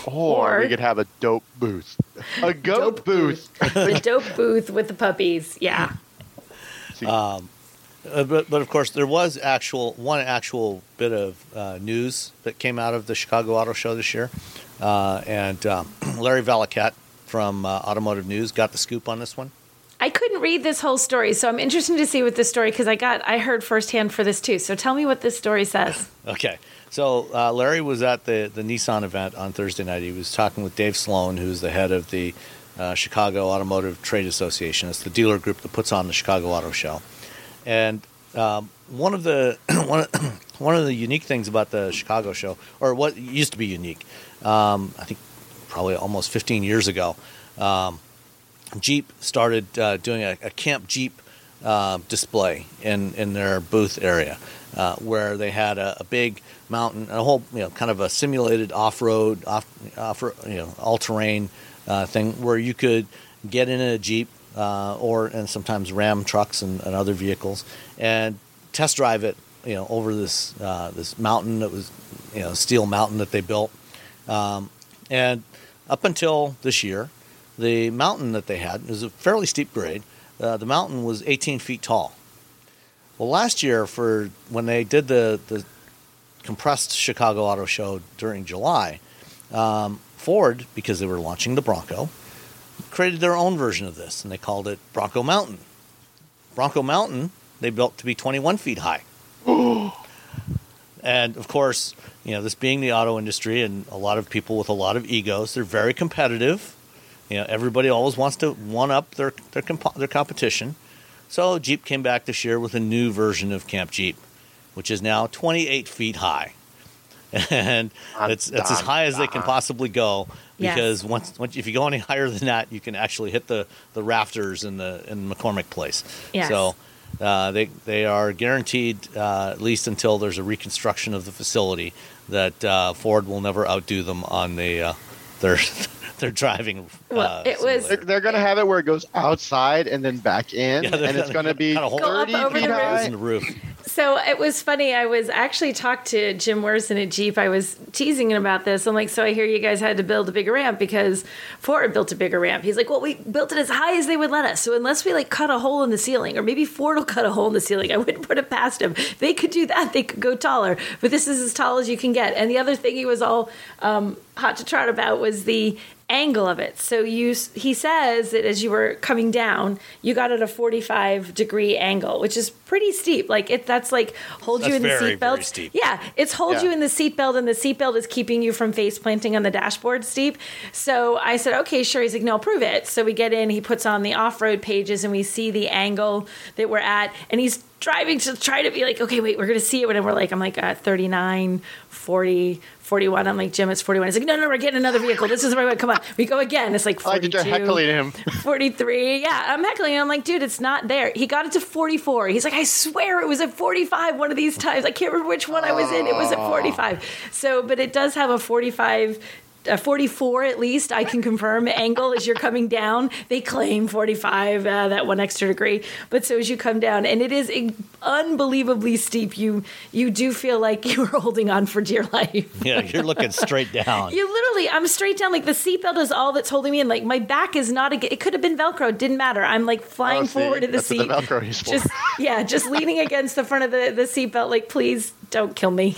Or, or we could have a dope booth. A goat dope booth. booth. The dope booth with the puppies. Yeah. Um, Uh, but, but, of course, there was actual one actual bit of uh, news that came out of the Chicago Auto Show this year. Uh, and um, Larry Valiquette from uh, Automotive News got the scoop on this one. I couldn't read this whole story, so I'm interested to see what this story, because I got I heard firsthand for this, too. So tell me what this story says. Okay. So uh, Larry was at the, the Nissan event on Thursday night. He was talking with Dave Sloan, who's the head of the uh, Chicago Automotive Trade Association. It's the dealer group that puts on the Chicago Auto Show. And um, one of the one of, one of the unique things about the Chicago show, or what used to be unique, um, I think probably almost fifteen years ago, um, Jeep started uh, doing a, a Camp Jeep uh, display in, in their booth area, uh, where they had a, a big mountain, a whole you know kind of a simulated off-road, off, off you know all-terrain uh, thing where you could get in a Jeep. Uh, or and sometimes Ram trucks and, and other vehicles, and test drive it, you know, over this uh, this mountain that was, you know, steel mountain that they built, um, and up until this year, the mountain that they had was a fairly steep grade. Uh, the mountain was eighteen feet tall. Well, last year for when they did the the compressed Chicago Auto Show during July, um, Ford, because they were launching the Bronco, created their own version of this, and they called it Bronco Mountain. Bronco Mountain, they built to be twenty-one feet high. And, of course, you know, this being the auto industry and a lot of people with a lot of egos, they're very competitive. You know, everybody always wants to one-up their, their, comp- their competition. So Jeep came back this year with a new version of Camp Jeep, which is now twenty-eight feet high. And it's it's as high as they can possibly go, because yes. once, once if you go any higher than that, you can actually hit the, the rafters in the in McCormick Place. Yes. So uh, they they are guaranteed uh, at least until there's a reconstruction of the facility that uh, Ford will never outdo them on the uh, their their driving. Well, uh, it was they're, they're going to have it where it goes outside and then back in, yeah, and it's going to be kind of thirty feet high in the roof. So it was funny. I was actually talked to Jim Worson at Jeep. I was teasing him about this. I'm like, so I hear you guys had to build a bigger ramp because Ford built a bigger ramp. He's like, well, we built it as high as they would let us. So unless we like cut a hole in the ceiling, or maybe Ford will cut a hole in the ceiling, I wouldn't put it past him. They could do that. They could go taller. But this is as tall as you can get. And the other thing he was all um, hot to trot about was the angle of it. So you, he says that as you were coming down, you got at a forty-five degree angle, which is pretty steep. Like it, that's like hold that's you in very, the seatbelt. Very steep. Yeah, it's hold yeah. you in the seatbelt, and the seatbelt is keeping you from face planting on the dashboard steep. So I said, okay, sure. He's like, no, prove it. So we get in, he puts on the off-road pages, and we see the angle that we're at, and he's driving to try to be like, okay, wait, we're going to see it. And we're like, I'm like, uh, thirty-nine, forty, forty-one. I'm like, Jim, it's forty-one. He's like, no, no, we're getting another vehicle. This is the right way. Come on. We go again. It's like forty-two. I like heckling him. forty-three. Yeah, I'm heckling him. I'm like, dude, it's not there. He got it to forty-four. He's like, I swear it was at forty-five one of these times. I can't remember which one I was in. It was at forty-five. So, but it does have a forty-five Uh, forty-four at least, I can confirm, angle as you're coming down. They claim forty-five, uh, that one extra degree. But so as you come down, and it is in- unbelievably steep, you you do feel like you're holding on for dear life. Yeah, you're looking straight down. You literally, I'm straight down. Like the seatbelt is all that's holding me in. Like my back is not, a, it could have been Velcro, didn't matter. I'm like flying oh, see, forward in the that's seat. What the Velcro is for. Just, yeah, just leaning against the front of the, the seatbelt, like, please don't kill me.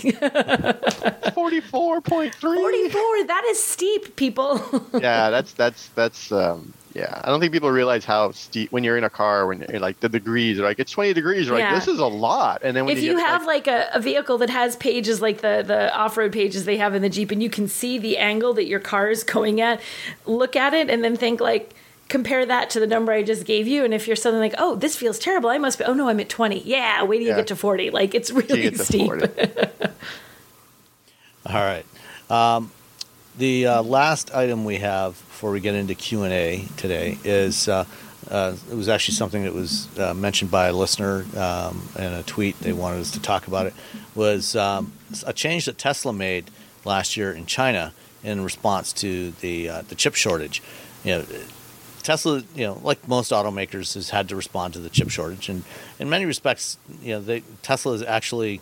forty-four point three. forty-four, that is steep, people. yeah, that's that's that's um yeah. I don't think people realize how steep when you're in a car, when you're like the degrees, like it's twenty degrees, right? Yeah. Like, this is a lot. And then when if you, you get, have like, like a, a vehicle that has pages like the the off-road pages they have in the Jeep, and you can see the angle that your car is going at, look at it, and then think like, compare that to the number I just gave you. And if you're suddenly like, oh, this feels terrible, I must be, oh no, I'm at twenty. Yeah, wait till yeah. you get to forty. Like it's really steep. All right. Um, The uh, last item we have before we get into Q and A today is uh, uh, it was actually something that was uh, mentioned by a listener um, in a tweet. They wanted us to talk about it. Was um, a change that Tesla made last year in China in response to the uh, the chip shortage. You know, Tesla, you know, like most automakers, has had to respond to the chip shortage, and in many respects, you know, they, Tesla has actually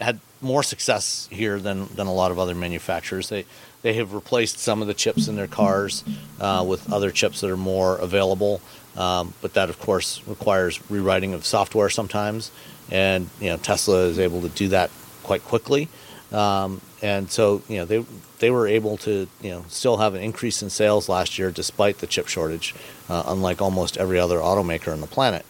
had more success here than than a lot of other manufacturers. They They have replaced some of the chips in their cars uh, with other chips that are more available, um, but that, of course, requires rewriting of software sometimes. And you know, Tesla is able to do that quite quickly, um, and so you know they they were able to you know still have an increase in sales last year despite the chip shortage, uh, unlike almost every other automaker on the planet.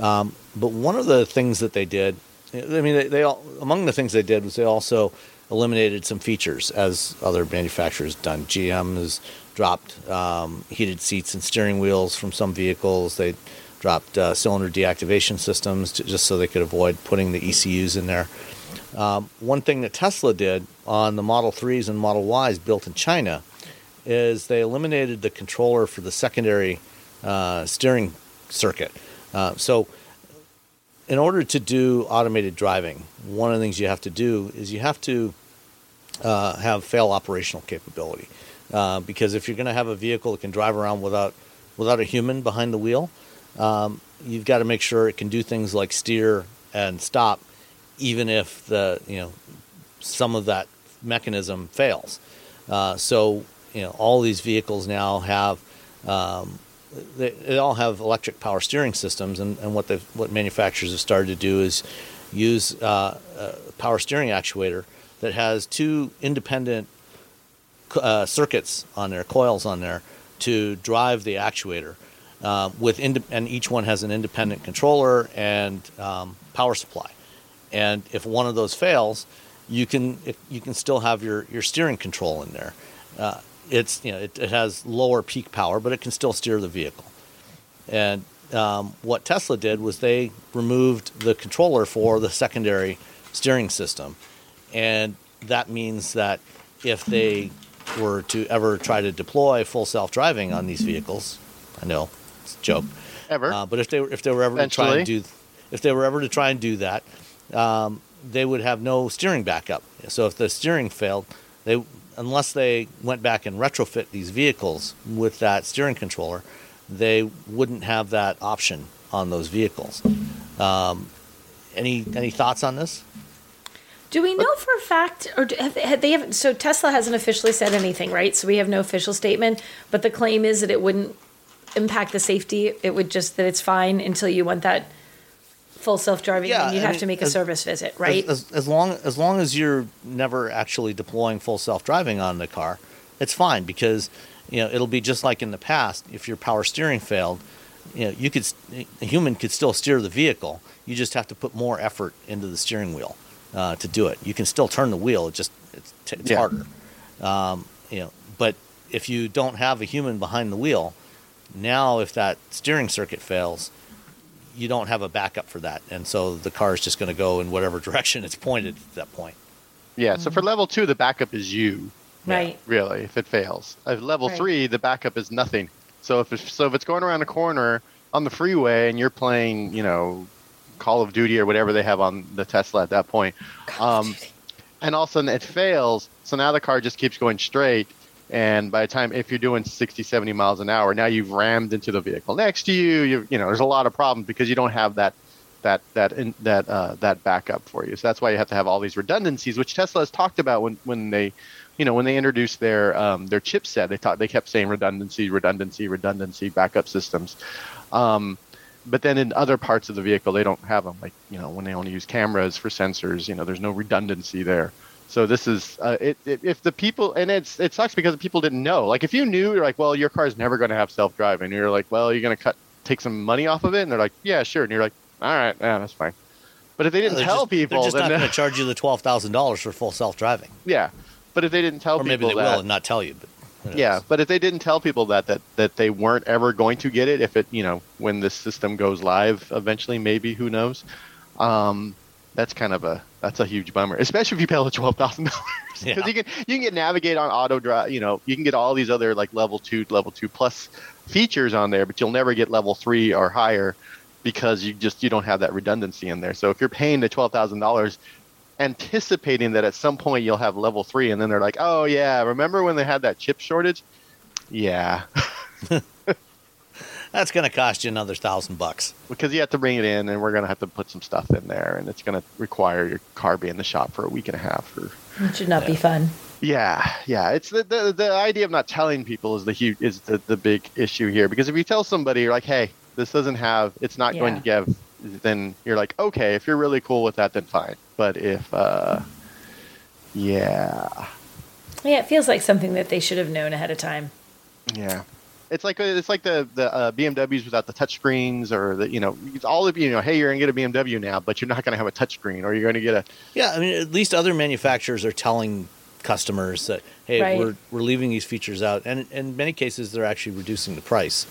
Um, but one of the things that they did, I mean, they, they all, among the things they did was they also eliminated some features, as other manufacturers done. G M has dropped um, heated seats and steering wheels from some vehicles. They dropped uh, cylinder deactivation systems to, just so they could avoid putting the E C Us in there. Um, one thing that Tesla did on the Model threes and Model Ys built in China is they eliminated the controller for the secondary uh, steering circuit. Uh, so in order to do automated driving, one of the things you have to do is you have to uh, have fail operational capability. Uh, because if you're going to have a vehicle that can drive around without without a human behind the wheel, um, you've got to make sure it can do things like steer and stop, even if the you know some of that mechanism fails. Uh, so you know all these vehicles now have. Um, They, they all have electric power steering systems, and, and what the what manufacturers have started to do is use uh, a power steering actuator that has two independent uh, circuits on there, coils on there, to drive the actuator. Uh, with ind- and each one has an independent controller and um, power supply. And if one of those fails, you can if, you can still have your, your steering control in there. Uh, It's you know it, it has lower peak power, but it can still steer the vehicle. And um, what Tesla did was they removed the controller for the secondary steering system, and that means that if they were to ever try to deploy full self-driving on these vehicles, I know it's a joke, ever. Uh, but if they were if they were ever Eventually. to try and do if they were ever to try and do that, um, they would have no steering backup. So if the steering failed, they unless they went back and retrofit these vehicles with that steering controller, they wouldn't have that option on those vehicles. Um, any any thoughts on this? Do we know for a fact, or have they, have they haven't? So Tesla hasn't officially said anything, right? So we have no official statement, but the claim is that it wouldn't impact the safety. It would just that it's fine until you want that full self-driving, yeah, and you'd I have mean, to make a as, service visit, right? As, as, as long as long as you're never actually deploying full self-driving on the car, it's fine because you know, it'll be just like in the past. If your power steering failed, you know, you could, a human could still steer the vehicle. You just have to put more effort into the steering wheel uh, to do it. You can still turn the wheel. It just it's, t- it's yeah. harder. Um, you know, but if you don't have a human behind the wheel, now if that steering circuit fails, you don't have a backup for that, and so the car is just going to go in whatever direction it's pointed at that point. Yeah. So for level two, the backup is you, right? Really, if it fails. At level right. three, the backup is nothing. So if it's, so if it's going around a corner on the freeway and you're playing, you know, Call of Duty or whatever they have on the Tesla at that point, um, and all of a sudden it fails, so now the car just keeps going straight. And by the time, if you're doing sixty, seventy miles an hour, now you've rammed into the vehicle next to you. You, you know, there's a lot of problems because you don't have that, that, that, in, that, uh, that backup for you. So that's why you have to have all these redundancies, which Tesla has talked about when, when they, you know, when they introduced their, um, their chipset. They talked, they kept saying redundancy, redundancy, redundancy, backup systems. Um, but then in other parts of the vehicle, they don't have them. Like, you know, when they only use cameras for sensors, you know, there's no redundancy there. So this is uh, it, it, if the people, and it's it sucks because people didn't know. Like if you knew, you're like, well, your car is never going to have self driving. You're like, well, you're going to cut take some money off of it, and they're like, yeah, sure. And you're like, all right, yeah, that's fine. But if they didn't yeah, tell just, people, they're just then not going to charge you the twelve thousand dollars for full self driving. Yeah, but if they didn't tell or people, maybe they that, will and not tell you. But yeah, but if they didn't tell people that that that they weren't ever going to get it, if it, you know, when this system goes live eventually, maybe, who knows. Um, That's kind of a that's a huge bummer, especially if you pay the twelve thousand dollars. Because you can you can get Navigate on auto drive, you know, you can get all these other like level two, level two plus features on there, but you'll never get level three or higher because you just you don't have that redundancy in there. So if you're paying the twelve thousand dollars, anticipating that at some point you'll have level three, and then they're like, oh yeah, remember when they had that chip shortage? Yeah. That's going to cost you another thousand bucks because you have to bring it in, and we're going to have to put some stuff in there, and it's going to require your car be in the shop for a week and a half. Or, it should not yeah. be fun. Yeah, yeah. It's the, the the idea of not telling people is the huge is the, the big issue here, because if you tell somebody, you're like, hey, this doesn't have, it's not yeah. going to give, then you're like, okay, if you're really cool with that, then fine. But if, uh, yeah, yeah, it feels like something that they should have known ahead of time. Yeah. It's like it's like the the uh, B M Ws without the touchscreens, or the you know all of you know hey, you're gonna get a B M W now, but you're not gonna have a touchscreen, or you're gonna get a yeah. I mean, at least other manufacturers are telling customers that hey, right. we're we're leaving these features out, and in many cases they're actually reducing the price.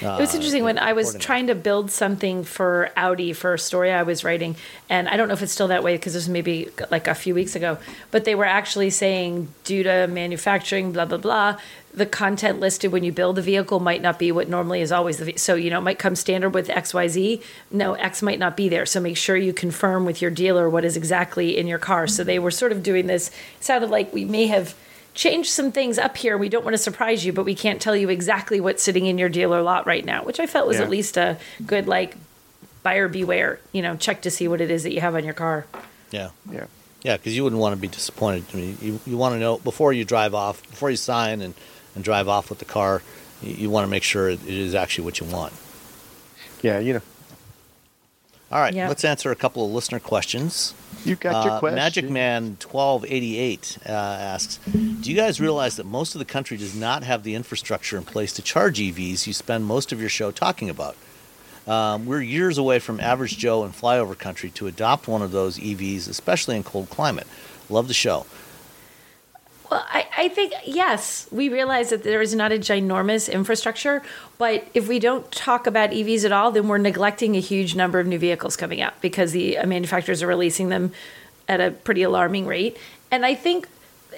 Uh, it was interesting when I was trying to build something for Audi for a story I was writing, and I don't know if it's still that way because this was maybe like a few weeks ago, but they were actually saying due to manufacturing blah blah blah. The content listed when you build a vehicle might not be what normally is always the ve- so you know it might come standard with X Y Z. No, X might not be there, so make sure you confirm with your dealer what is exactly in your car. So they were sort of doing this. It sounded like we may have changed some things up here. We don't want to surprise you, but we can't tell you exactly what's sitting in your dealer lot right now, which I felt was yeah. at least a good like buyer beware. You know, check to see what it is that you have on your car. Yeah, yeah, yeah, because you wouldn't want to be disappointed. I mean, you you want to know before you drive off, before you sign and. and drive off with the car, you, you want to make sure it, it is actually what you want. Yeah, you know. All right, yeah. Let's answer a couple of listener questions. You got uh, your question. Magic Man twelve eighty-eight uh, asks, do you guys realize that most of the country does not have the infrastructure in place to charge E Vs you spend most of your show talking about? Um, we're years away from average Joe and flyover country to adopt one of those E Vs, especially in cold climate. Love the show. Well, I, I think, yes, we realize that there is not a ginormous infrastructure, but if we don't talk about E Vs at all, then we're neglecting a huge number of new vehicles coming out because the manufacturers are releasing them at a pretty alarming rate. And I think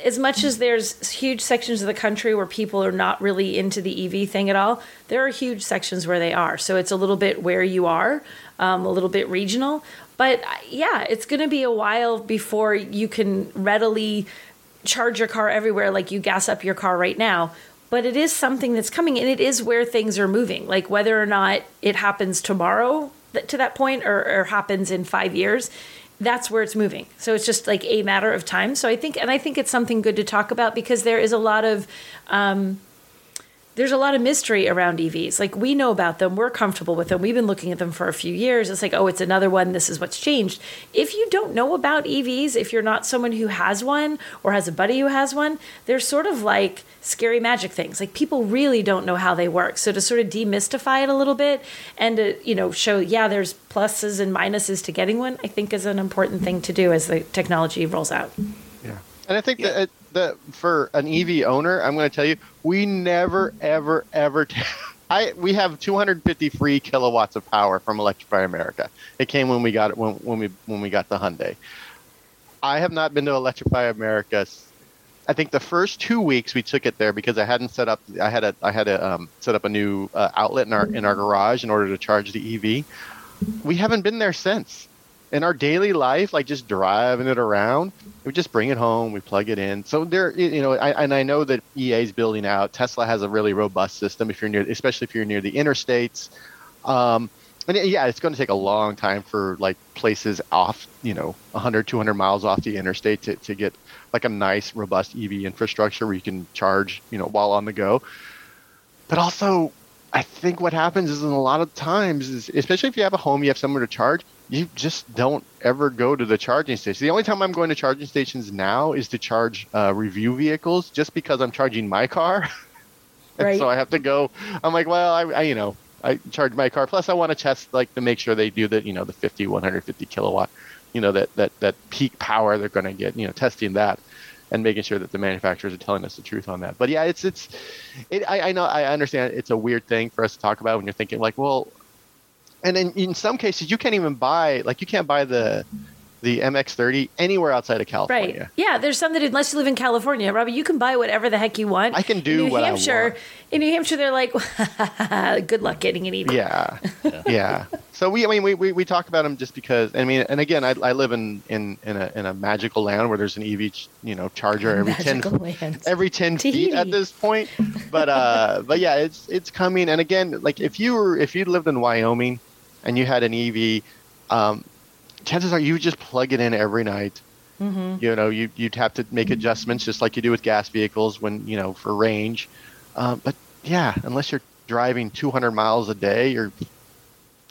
as much as there's huge sections of the country where people are not really into the E V thing at all, there are huge sections where they are. So it's a little bit where you are, um, a little bit regional. But, yeah, it's going to be a while before you can readily charge your car everywhere like you gas up your car right now, but it is something that's coming, and it is where things are moving. Like whether or not it happens tomorrow to that point or, or happens in five years, that's where it's moving. So it's just like a matter of time. So I think and I think it's something good to talk about because there is a lot of um there's a lot of mystery around E Vs. Like, we know about them. We're comfortable with them. We've been looking at them for a few years. It's like, oh, it's another one. This is what's changed. If you don't know about E Vs, if you're not someone who has one or has a buddy who has one, they're sort of like scary magic things. Like, people really don't know how they work. So to sort of demystify it a little bit and to, you know, show, yeah, there's pluses and minuses to getting one, I think is an important thing to do as the technology rolls out. Yeah. And I think yeah. that, that for an E V owner, I'm going to tell you, we never, ever, ever. T- I we have two hundred fifty free kilowatts of power from Electrify America. It came when we got it when when we when we got the Hyundai. I have not been to Electrify America. I think the first two weeks we took it there because I hadn't set up. I had a I had a um, set up a new uh, outlet in our in our garage in order to charge the E V. We haven't been there since. In our daily life, like just driving it around, we just bring it home, we plug it in. So there, you know, I, and I know that E A is building out. Tesla has a really robust system if you're near, especially if you're near the interstates. Um, and yeah, it's going to take a long time for like places off, you know, one hundred, two hundred miles off the interstate to, to get like a nice, robust E V infrastructure where you can charge, you know, while on the go. But also, I think what happens is in a lot of times, is, especially if you have a home, you have somewhere to charge. You just don't ever go to the charging station. The only time I'm going to charging stations now is to charge uh, review vehicles, just because I'm charging my car, and right. so I have to go. I'm like, well, I, I you know, I charge my car. Plus, I want to test, like, to make sure they do the, you know, the fifty, one fifty kilowatt, you know, that that that peak power they're going to get. You know, testing that and making sure that the manufacturers are telling us the truth on that. But yeah, it's it's, it, I, I know I understand it's a weird thing for us to talk about when you're thinking like, well. And in, in some cases, you can't even buy, like you can't buy the the M X thirty anywhere outside of California. Right. Yeah, there's some that unless you live in California, Robbie, you can buy whatever the heck you want. I can do in New what Hampshire, I want. In New Hampshire, they're like, good luck getting an E V. Yeah, yeah. yeah. So we, I mean, we, we, we talk about them just because, I mean, and again, I, I live in, in, in a in a magical land where there's an E V, you know, charger every magical ten lands. every ten T V. Feet at this point. But uh, but yeah, it's it's coming. And again, like if you were if you lived in Wyoming. And you had an E V, um, chances are you just plug it in every night. Mm-hmm. You know, you, you'd have to make adjustments just like you do with gas vehicles when, you know, for range. Um, but yeah, unless you're driving two hundred miles a day, you're,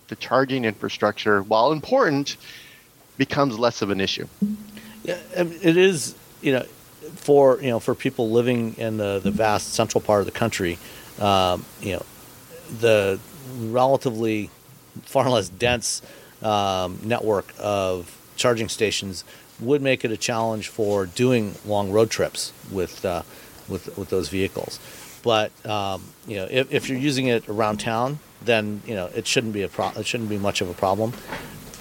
the charging infrastructure, while important, becomes less of an issue. Yeah, it is, you know, for, you know, for people living in the, the vast central part of the country, um, you know, the relatively far less dense um, network of charging stations would make it a challenge for doing long road trips with uh, with with those vehicles. But um, you know, if, if you're using it around town, then you know it shouldn't be a pro- it shouldn't be much of a problem.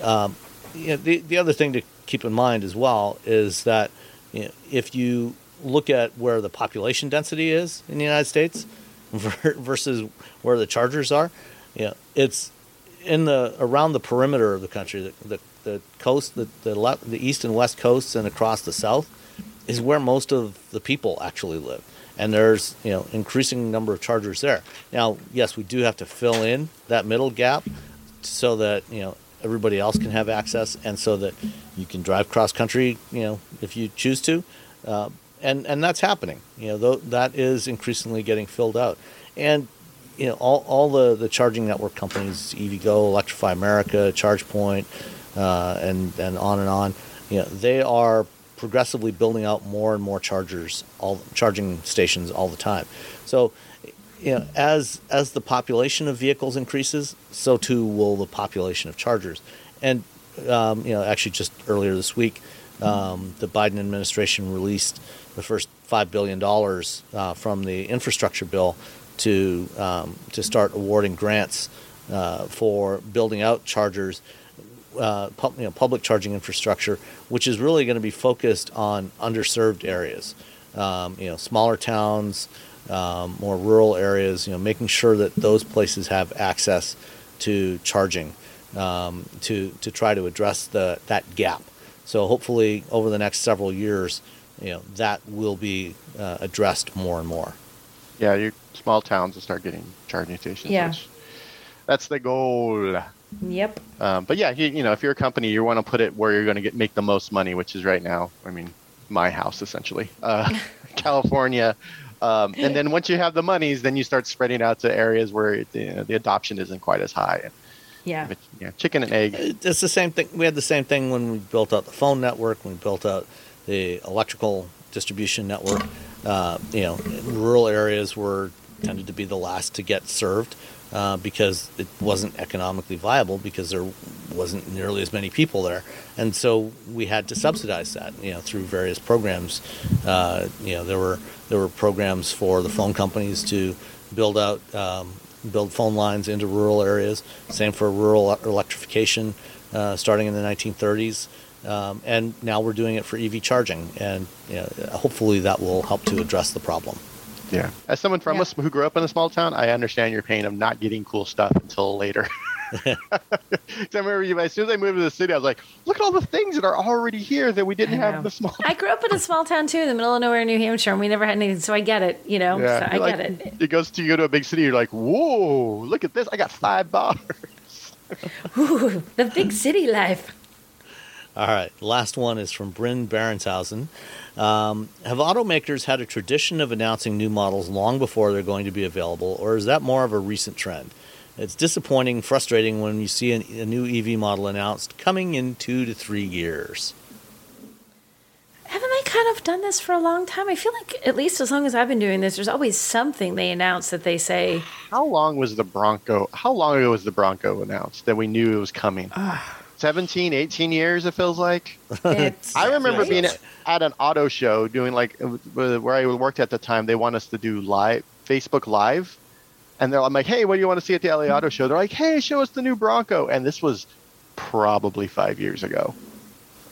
Um, you know, the the other thing to keep in mind as well is that you know, if you look at where the population density is in the United States versus where the chargers are, you know, it's in the around the perimeter of the country, the the, the coast, the the, le- the east and west coasts, and across the south, is where most of the people actually live. And there's you know increasing number of chargers there. Now, yes, we do have to fill in that middle gap so that you know everybody else can have access, and so that you can drive cross country, you know, if you choose to. Uh, and and that's happening. You know, th- that is increasingly getting filled out. And you know, all, all the, the charging network companies, EVgo, Electrify America, ChargePoint, uh, and, and on and on, you know, they are progressively building out more and more chargers, all charging stations all the time. So, you know, as as the population of vehicles increases, so too will the population of chargers. And, um, you know, actually just earlier this week, um, the Biden administration released the first five billion dollars uh, from the infrastructure bill to um, to start awarding grants uh, for building out chargers, uh, pu- you know, public charging infrastructure, which is really going to be focused on underserved areas, um, you know, smaller towns, um, more rural areas. You know, making sure that those places have access to charging, um, to to try to address the that gap. So hopefully, over the next several years, you know, that will be uh, addressed more and more. Yeah, your small towns will start getting charging stations. Yeah. Which, that's the goal. Yep. Um, but yeah, you, you know, if you're a company, you want to put it where you're going to get make the most money, which is right now. I mean, my house essentially, uh, California, Um, and then once you have the monies, then you start spreading out to areas where it, you know, the adoption isn't quite as high. And, yeah. You know, chicken and egg. It's the same thing. We had the same thing when we built out the phone network, when we built out the electrical distribution network. Uh, you know, rural areas were tended to be the last to get served uh, because it wasn't economically viable because there wasn't nearly as many people there. And so we had to subsidize that, you know, through various programs. Uh, you know, there were there were programs for the phone companies to build out, um, build phone lines into rural areas. Same for rural electrification uh, starting in the nineteen thirties. Um, and now we're doing it for E V charging, and you know, hopefully that will help to address the problem. Yeah. As someone from yeah. us who grew up in a small town, I understand your pain of not getting cool stuff until later. I remember you, as soon as I moved to the city, I was like, look at all the things that are already here that we didn't have in the small town. I grew up in a small town, too, in the middle of nowhere in New Hampshire, and we never had anything, so I get it, you know? Yeah. So I like, get it. It goes to you go to a big city, you're like, whoa, look at this. I got five bars. Ooh, the big city life. All right, last one is from Bryn Barenshausen. Um, have automakers had a tradition of announcing new models long before they're going to be available, or is that more of a recent trend? It's disappointing, frustrating when you see an, a new E V model announced coming in two to three years. Haven't they kind of done this for a long time? I feel like at least as long as I've been doing this, there's always something they announce that they say. How long was the Bronco? How long ago was the Bronco announced that we knew it was coming? seventeen, eighteen years, it feels like. It's I remember right. being at an auto show doing like where I worked at the time. They want us to do live Facebook Live. And they're, I'm like, hey, what do you want to see at the L A Auto Show? They're like, hey, show us the new Bronco. And this was probably five years ago.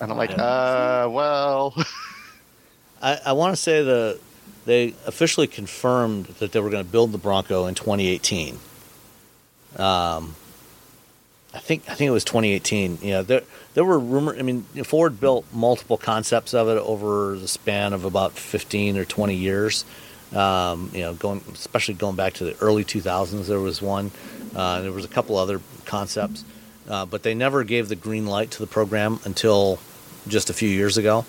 And I'm like, uh, well. I, I want to say the they officially confirmed that they were going to build the Bronco in twenty eighteen. Um. I think I think it was twenty eighteen. You know, there there were rumors. I mean, Ford built multiple concepts of it over the span of about fifteen or twenty years. Um, you know, going especially going back to the early two thousands, there was one. Uh, there was a couple other concepts, uh, but they never gave the green light to the program until just a few years ago.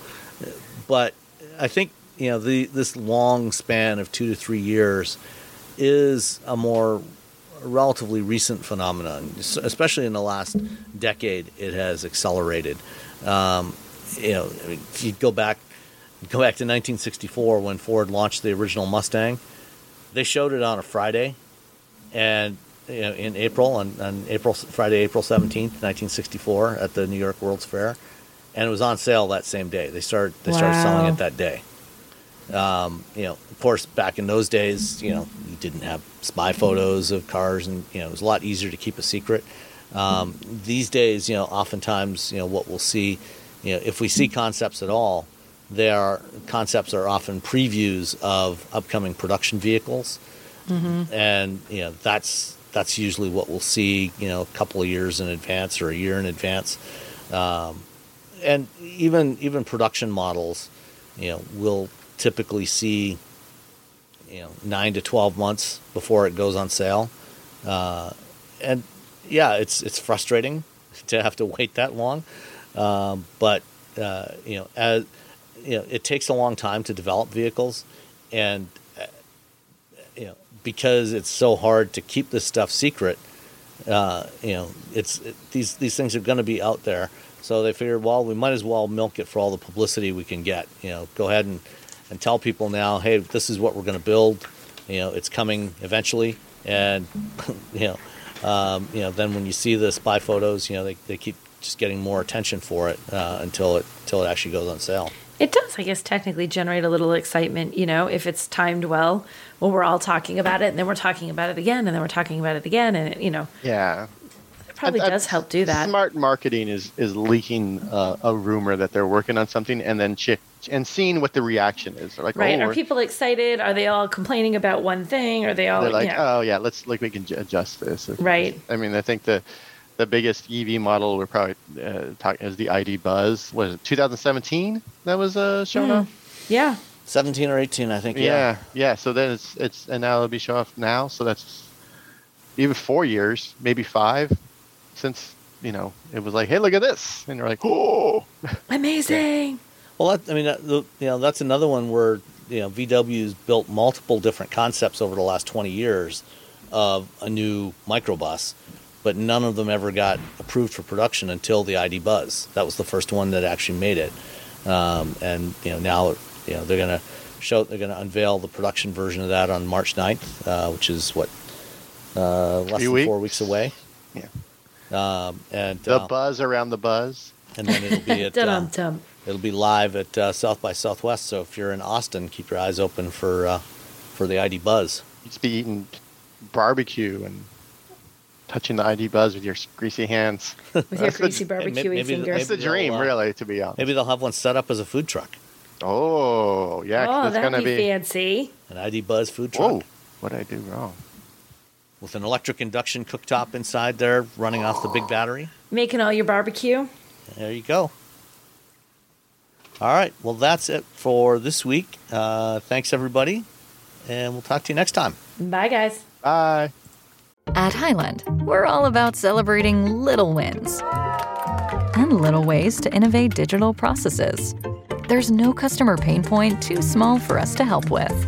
But I think you know the this long span of two to three years is a more relatively recent phenomenon, especially in the last decade. It has accelerated. Um, you know, I mean, if you go back, go back to nineteen sixty-four when Ford launched the original Mustang, they showed it on a Friday, and you know, in April, on, on April Friday, April seventeenth, nineteen sixty-four, at the New York World's Fair, and it was on sale that same day. They started they wow. started selling it that day. Um, you know, of course, back in those days, you know, you didn't have spy photos of cars, and you know, it was a lot easier to keep a secret. Um, these days, you know, oftentimes, you know, what we'll see, you know, if we see concepts at all, they are concepts are often previews of upcoming production vehicles, mm-hmm. and you know, that's that's usually what we'll see, you know, a couple of years in advance or a year in advance, um, and even even production models, you know, will typically see, you know, nine to twelve months before it goes on sale, uh, and yeah, it's it's frustrating to have to wait that long. Um, but uh, you know, as you know, it takes a long time to develop vehicles, and uh, you know, because it's so hard to keep this stuff secret. Uh, you know, it's it, these these things are going to be out there, so they figured, well, we might as well milk it for all the publicity we can get. You know, go ahead and. And tell people now, hey, this is what we're going to build. You know, it's coming eventually. And, you know, um, you know, then when you see the spy photos, you know, they, they keep just getting more attention for it uh, until it until it actually goes on sale. It does, I guess, technically generate a little excitement, you know, if it's timed well. Well, we're all talking about it, and then we're talking about it again, and then we're talking about it again, and, it, you know. Yeah. It probably I, does I, help do that. Smart marketing is, is leaking uh, a rumor that they're working on something, and then chick. and seeing what the reaction is. They're like, right. Oh, are people excited? Are they all complaining about one thing? Are they all they're like, you know, oh yeah, let's like, we can adjust this. Right. I mean, I think the, the biggest E V model we're probably uh, talking is the I D Buzz. Was it twenty seventeen that was uh, shown mm. off? Yeah. seventeen or eighteen, I think. Yeah. Yeah. yeah. So then it's, it's, and now it'll be shown off now. So that's even four years, maybe five since, you know, it was like, hey, look at this. And you're like, oh, amazing. Yeah. Well, that, I mean, that, you know, that's another one where you know, V W's built multiple different concepts over the last twenty years of a new microbus, but none of them ever got approved for production until the I D Buzz. That was the first one that actually made it. Um, and you know, now you know they're going to show they're going to unveil the production version of that on March ninth, uh, which is what uh, less than four weeks away. Yeah. Um, and the uh, buzz around the buzz, and then it'll be at um, it'll be live at uh, South by Southwest. So if you're in Austin, keep your eyes open for uh, for the I D Buzz. You'd just be eating barbecue and touching the I D Buzz with your greasy hands, with your greasy barbecue maybe, fingers. It's the dream, uh, really, to be honest. Maybe they'll have one set up as a food truck. Oh yeah, oh, that'd gonna be, be fancy. An I D Buzz food truck. Whoa, what did I do wrong? With an electric induction cooktop inside there running off the big battery. Making all your barbecue. There you go. All right. Well, that's it for this week. Uh, thanks, everybody. And we'll talk to you next time. Bye, guys. Bye. At Highland, we're all about celebrating little wins and little ways to innovate digital processes. There's no customer pain point too small for us to help with.